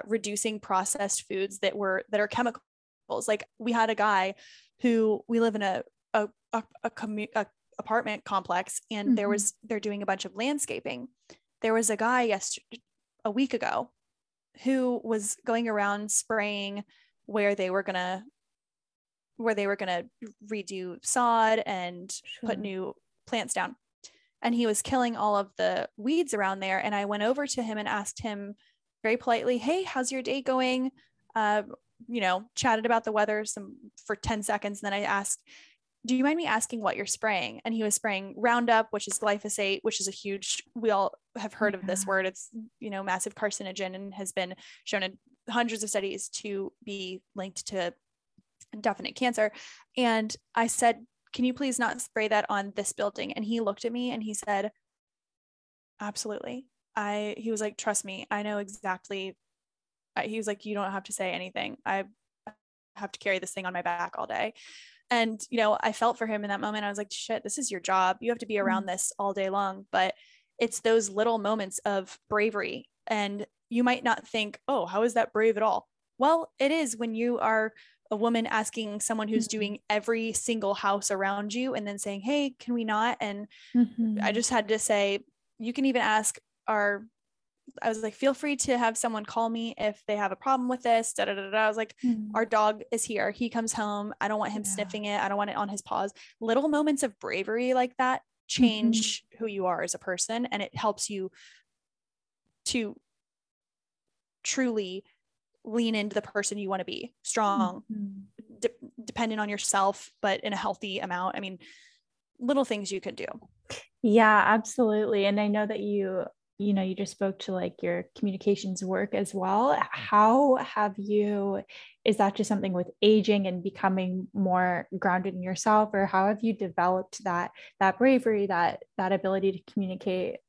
reducing processed foods that are chemicals. Like, we had a guy who, we live in a apartment complex, and they're doing a bunch of landscaping. There was a guy a week ago who was going around spraying where they were going to redo sod and put new plants down. And he was killing all of the weeds around there. And I went over to him and asked him very politely, "Hey, how's your day going?" Chatted about the weather for 10 seconds. And then I asked, "Do you mind me asking what you're spraying?" And he was spraying Roundup, which is glyphosate, which is a huge, we all have heard of this word. It's, you know, massive carcinogen, and has been shown in hundreds of studies to be linked to definite cancer. And I said, "Can you please not spray that on this building?" And he looked at me and he said, "Absolutely." He was like, "Trust me, I know exactly." He was like, "You don't have to say anything. I have to carry this thing on my back all day." And, you know, I felt for him in that moment. I was like, shit, this is your job. You have to be around this all day long. But it's those little moments of bravery. And you might not think, oh, how is that brave at all? Well, it is when you are a woman asking someone who's doing every single house around you and then saying, "Hey, can we not?" And I just had to say, you can even ask I was like, "Feel free to have someone call me if they have a problem with this." Da, da, da, da. I was like, "Our dog is here. He comes home. I don't want him sniffing it. I don't want it on his paws." Little moments of bravery like that change who you are as a person. And it helps you to truly lean into the person you want to be, strong, dependent on yourself, but in a healthy amount. I mean, little things you can do. Yeah, absolutely. And I know that you just spoke to, like, your communications work as well. How have you, is that just something with aging and becoming more grounded in yourself, or how have you developed that bravery, that ability to communicate,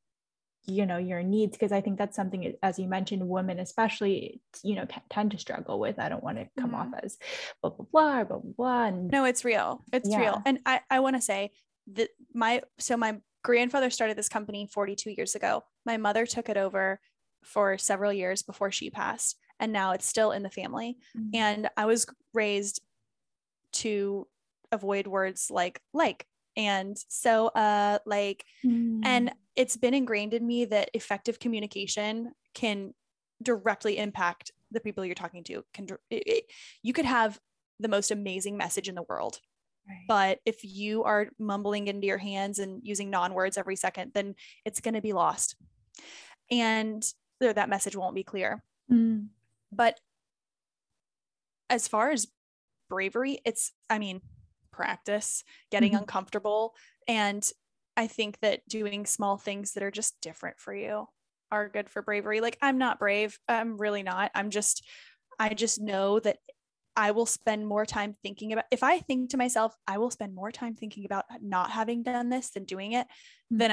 you know, your needs? Because I think that's something, as you mentioned, women especially, you know, tend to struggle with. I don't want to come off as blah, blah, blah, blah, blah. And, no, it's real. It's real. And I want to say that my grandfather started this company 42 years ago. My mother took it over for several years before she passed, and now it's still in the family. And I was raised to avoid words like, and so, like, and it's been ingrained in me that effective communication can directly impact the people you're talking to. You could have the most amazing message in the world. Right. But if you are mumbling into your hands and using non-words every second, then it's going to be lost, and that message won't be clear. But as far as bravery, it's, I mean, practice, getting uncomfortable. And I think that doing small things that are just different for you are good for bravery. Like, I'm not brave. I'm really not. I just know that I will spend more time thinking about, if I think to myself, I will spend more time thinking about not having done this than doing it, then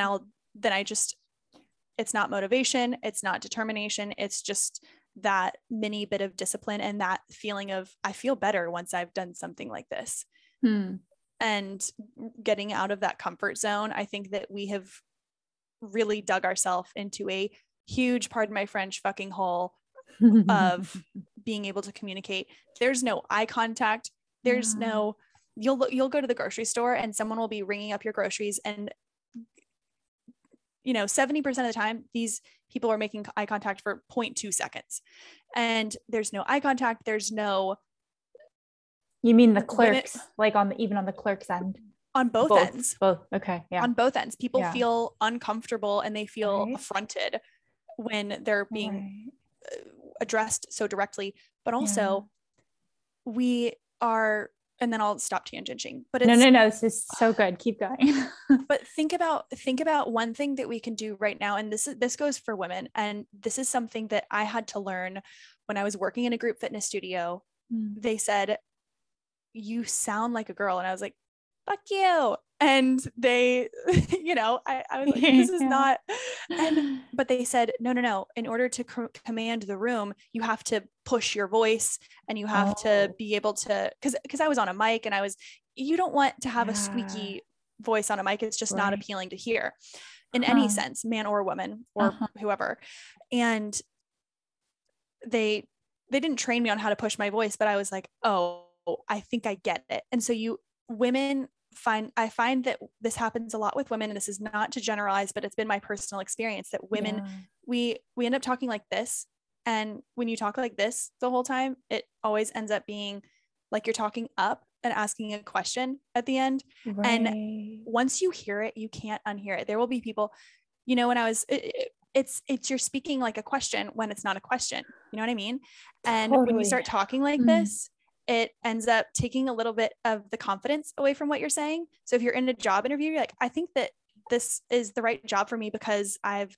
it's not motivation. It's not determination. It's just that mini bit of discipline and that feeling of, I feel better once I've done something like this. And getting out of that comfort zone. I think that we have really dug ourselves into a huge, pardon my French, fucking hole of being able to communicate. There's no eye contact. There's no, you'll go to the grocery store and someone will be ringing up your groceries, and 70% of the time, these people are making eye contact for 0.2 seconds. And there's no eye contact. There's no. You mean the clerks, even on the clerk's end? On both ends. Both. Okay. Yeah. On both ends. People feel uncomfortable and they feel affronted when they're being addressed so directly. But also we are, and then I'll stop tangenting, but it's, no, this is so good. Keep going. But think about one thing that we can do right now. And this goes for women. And this is something that I had to learn when I was working in a group fitness studio. They said, you sound like a girl. And I was like, fuck you. And they, I was like, this is not, but they said, no. In order to command the room, you have to push your voice and you have to be able to, cause I was on a mic and you don't want to have a squeaky voice on a mic. It's just not appealing to hear in any sense, man or woman or whoever. And they didn't train me on how to push my voice, but I was like, oh, I think I get it. And so I find that this happens a lot with women, and this is not to generalize, but it's been my personal experience that women, we end up talking like this. And when you talk like this the whole time, it always ends up being like you're talking up and asking a question at the end. Right. And once you hear it, you can't unhear it. There will be people, when I was, it's you're speaking like a question when it's not a question, you know what I mean? And when you start talking like this, it ends up taking a little bit of the confidence away from what you're saying. So if you're in a job interview, you're like, I think that this is the right job for me because I've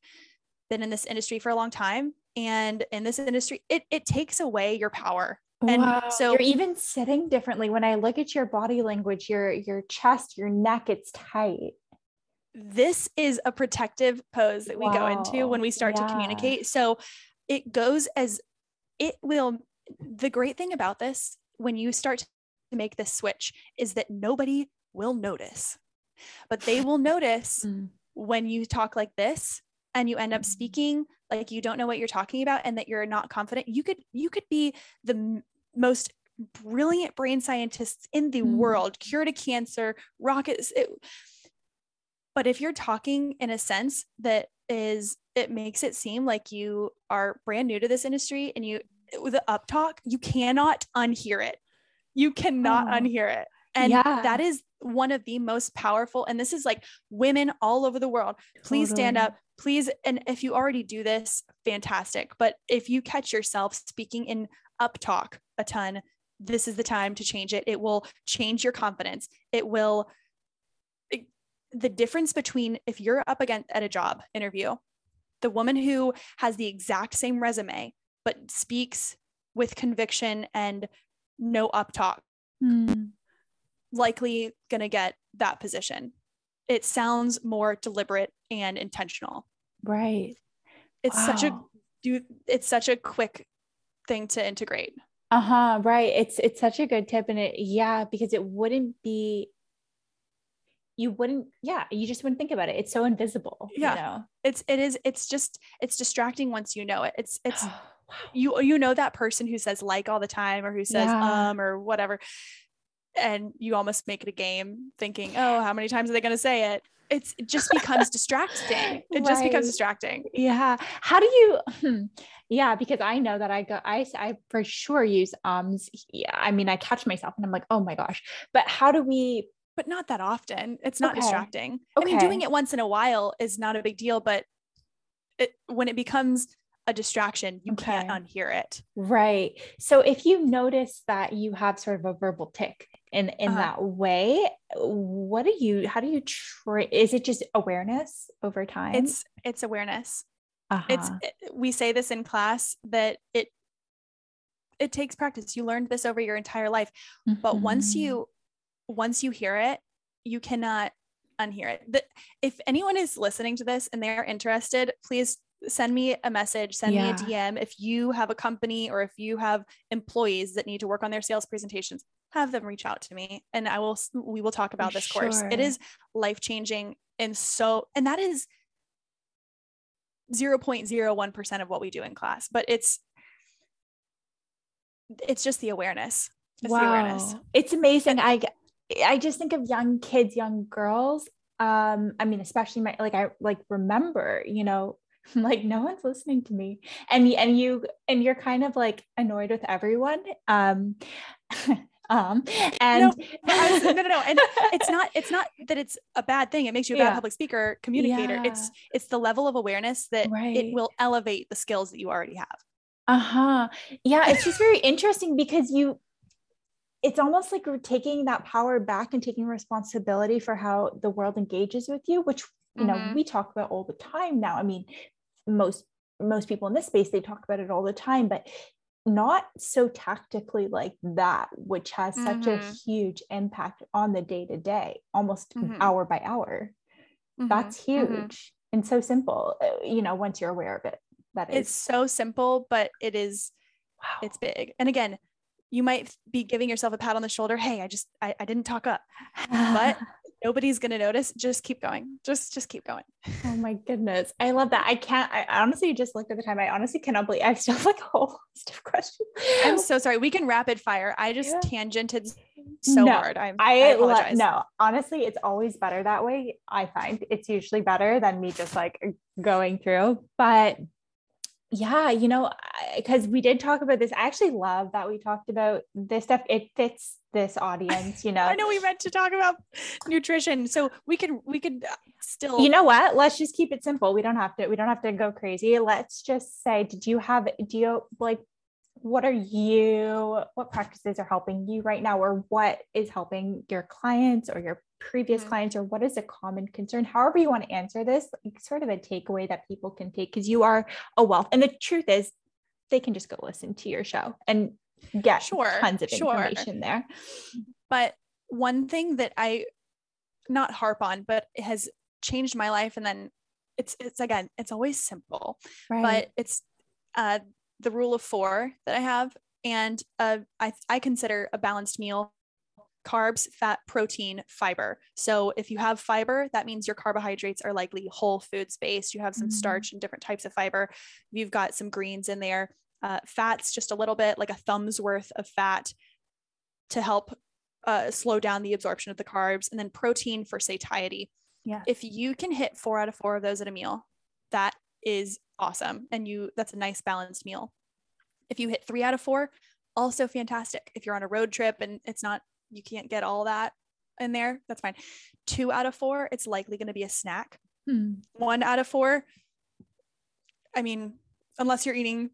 been in this industry for a long time. And in this industry, it takes away your power. And so you're even sitting differently. When I look at your body language, your chest, your neck, it's tight. This is a protective pose that we go into when we start to communicate. So it goes as it will. The great thing about this, when you start to make this switch, is that nobody will notice, but they will notice when you talk like this and you end up speaking like you don't know what you're talking about and that you're not confident. You could be the most brilliant brain scientist in the world, cure to cancer, rockets. But if you're talking in a sense that it makes it seem like you are brand new to this industry and the up talk, you cannot unhear it. You cannot unhear it. And that is one of the most powerful. And this is like women all over the world. Please stand up, please. And if you already do this, fantastic. But if you catch yourself speaking in up talk a ton, this is the time to change it. It will change your confidence. The difference between if you're up against at a job interview, the woman who has the exact same resume but speaks with conviction and no up talk, likely going to get that position. It sounds more deliberate and intentional. Right. It's it's such a quick thing to integrate. Right. It's such a good tip. And because it wouldn't be, you just wouldn't think about it. It's so invisible. Yeah. It's distracting once you know it. It's you know, that person who says like all the time, or who says, or whatever. And you almost make it a game thinking, oh, how many times are they going to say it? It just becomes distracting. It just becomes distracting. Yeah. How do you, because I know that I for sure use ums. Yeah, I mean, I catch myself and I'm like, oh my gosh, but how do we, but not that often. It's not distracting. Okay. I mean, doing it once in a while is not a big deal, but when it becomes a distraction, you can't unhear it. Right. So if you notice that you have sort of a verbal tick in that way, is it just awareness over time? It's awareness. We say this in class that it takes practice. You learned this over your entire life. Mm-hmm. But once you hear it, you cannot unhear it. If anyone is listening to this and they're interested, please send me a message, send me a DM. If you have a company or if you have employees that need to work on their sales presentations, have them reach out to me and we will talk about this course. It is life-changing. And that is 0.01% of what we do in class, but it's just the awareness. It's amazing. I just think of young kids, young girls. I mean, especially remember, I'm like, no one's listening to me. And you're kind of like annoyed with everyone. And it's not that it's a bad thing. It makes you a bad public speaker, communicator. Yeah. It's the level of awareness that it will elevate the skills that you already have. Uh-huh. Yeah. It's just very interesting because it's almost like we're taking that power back and taking responsibility for how the world engages with you, which, we talk about all the time now. I mean, most people in this space, they talk about it all the time, but not so tactically like that, which has such a huge impact on the day to day, almost hour by hour. Mm-hmm. That's huge and so simple, once you're aware of it. It's so simple, but it is, it's big. And again, you might be giving yourself a pat on the shoulder. Hey, I didn't talk up, but nobody's going to notice. Just keep going. Just keep going. Oh my goodness. I love that. I honestly just looked at the time. I honestly cannot believe I still have like a whole list of questions. I'm so sorry. We can rapid fire. I just tangented so hard. I apologize. No, honestly, it's always better that way. I find it's usually better than me just like going through, but yeah, because we did talk about this. I actually love that we talked about this stuff. It fits this audience, I know we meant to talk about nutrition, so we could still. You know what? Let's just keep it simple. We don't have to go crazy. Let's just say, what practices are helping you right now, or what is helping your clients or your previous clients, or what is a common concern? However you want to answer this, like sort of a takeaway that people can take, because you are a wealth. And the truth is they can just go listen to your show and get tons of information there. But one thing that I not harp on, but has changed my life. And then it's again, it's always simple, but it's the rule of 4 that I have. And I consider a balanced meal carbs, fat, protein, fiber. So if you have fiber, that means your carbohydrates are likely whole foods based. You have some starch and different types of fiber. You've got some greens in there, fats, just a little bit, like a thumb's worth of fat to help slow down the absorption of the carbs, and then protein for satiety. Yeah. If you can hit 4 out of 4 of those at a meal, that is awesome. And that's a nice balanced meal. If you hit 3 out of 4, also fantastic. If you're on a road trip and you can't get all that in there, that's fine. 2 out of 4, it's likely going to be a snack. 1 out of 4. I mean, unless you're eating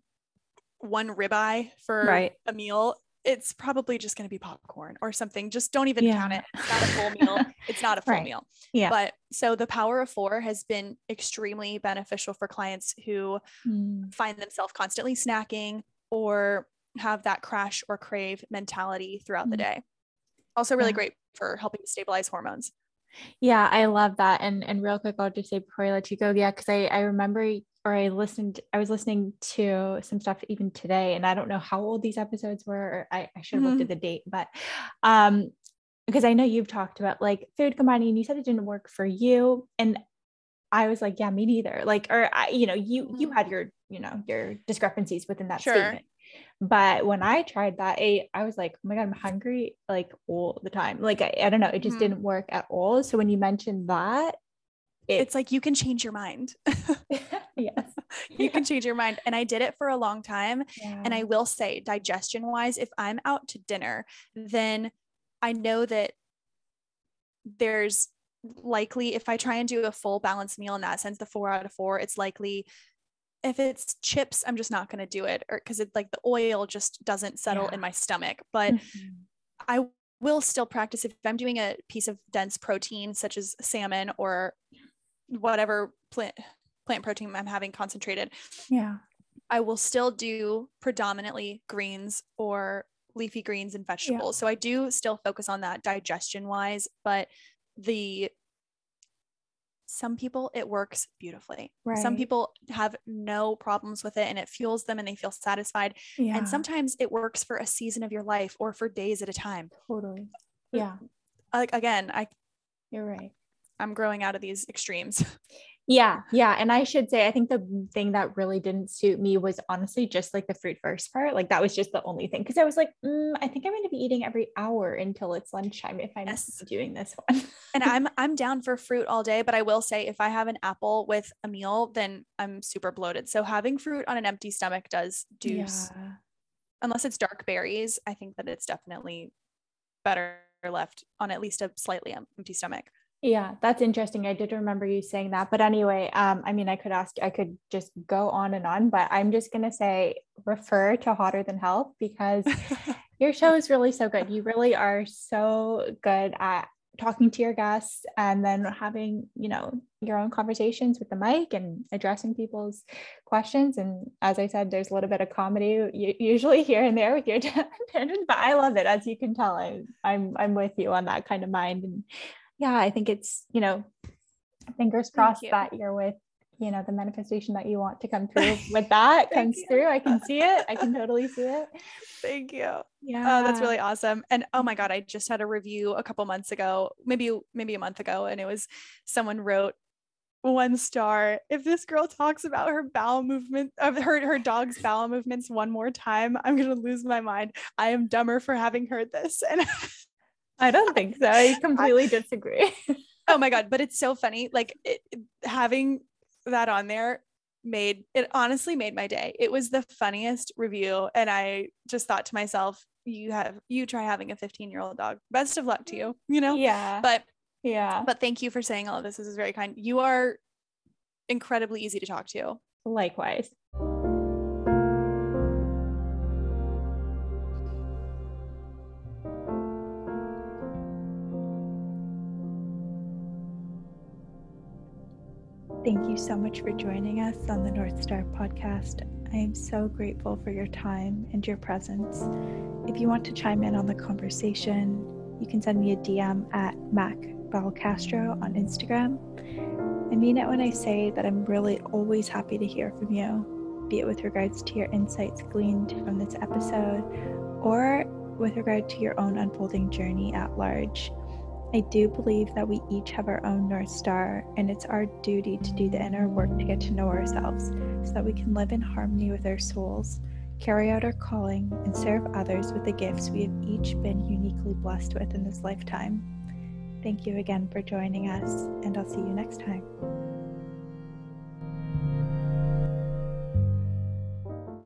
1 ribeye for a meal, it's probably just going to be popcorn or something. Just don't even count it. It's not a full meal. It's not a full meal. Yeah. But so the power of 4 has been extremely beneficial for clients who find themselves constantly snacking or have that crash or crave mentality throughout the day. Also really great for helping to stabilize hormones. Yeah, I love that. And real quick, I'll just say before I let you go, because I remember, or I was listening to some stuff even today, and I don't know how old these episodes were, or I should have looked at the date, but because I know you've talked about like food combining, and you said it didn't work for you. And I was like, yeah, me neither. Like, or you had your discrepancies within that statement. But when I tried that, I was like, oh my God, I'm hungry like all the time. Like, I don't know. It just didn't work at all. So when you mentioned that, it's like, you can change your mind. Yes. You can change your mind. And I did it for a long time. Yeah. And I will say, digestion wise, if I'm out to dinner, then I know that there's likely, if I try and do a full balanced meal in that sense, the 4 out of 4, it's likely, if it's chips, I'm just not going to do it, or because it's like the oil just doesn't settle in my stomach. But I will still practice, if I'm doing a piece of dense protein, such as salmon or whatever plant protein I'm having concentrated. Yeah. I will still do predominantly greens or leafy greens and vegetables. Yeah. So I do still focus on that digestion wise, but some people it works beautifully. Right. Some people have no problems with it and it fuels them and they feel satisfied. Yeah. And sometimes it works for a season of your life or for days at a time. Totally. Yeah. Like again, you're right. I'm growing out of these extremes. Yeah. Yeah. And I should say, I think the thing that really didn't suit me was honestly just like the fruit first part. Like that was just the only thing. Cause I was like, I think I'm going to be eating every hour until it's lunchtime if I'm doing this one. And I'm down for fruit all day, but I will say if I have an apple with a meal, then I'm super bloated. So having fruit on an empty stomach unless it's dark berries, I think that it's definitely better left on at least a slightly empty stomach. Yeah, that's interesting. I did remember you saying that, but anyway, I mean, I could just go on and on, but I'm just going to say, refer to Hotter Than Health because your show is really so good. You really are so good at talking to your guests and then having, your own conversations with the mic and addressing people's questions. And as I said, there's a little bit of comedy usually here and there with your tangents, but I love it. As you can tell, I'm with you on that kind of mind. And yeah, I think it's, fingers crossed that you're with, the manifestation that you want to come through with that comes through. I can see it. I can totally see it. Thank you. Yeah. Oh, that's really awesome. And oh my God, I just had a review a couple months ago, maybe a month ago. And it was someone wrote 1 star. If this girl talks about her bowel movement of her dog's bowel movements one more time, I'm going to lose my mind. I am dumber for having heard this. And I don't think so. I completely disagree. Oh my God. But it's so funny. Like having that on there honestly made my day. It was the funniest review. And I just thought to myself, you try having a 15-year-old dog. Best of luck to you, Yeah. But thank you for saying all of this. This is very kind. You are incredibly easy to talk to. Likewise. Thank you so much for joining us on the North Star podcast. I am so grateful for your time and your presence. If you want to chime in on the conversation, you can send me a DM at Mac Belcastro on Instagram. I mean it when I say that I'm really always happy to hear from you, be it with regards to your insights gleaned from this episode or with regard to your own unfolding journey at large. I do believe that we each have our own North Star, and it's our duty to do the inner work to get to know ourselves so that we can live in harmony with our souls, carry out our calling, and serve others with the gifts we have each been uniquely blessed with in this lifetime. Thank you again for joining us, and I'll see you next time.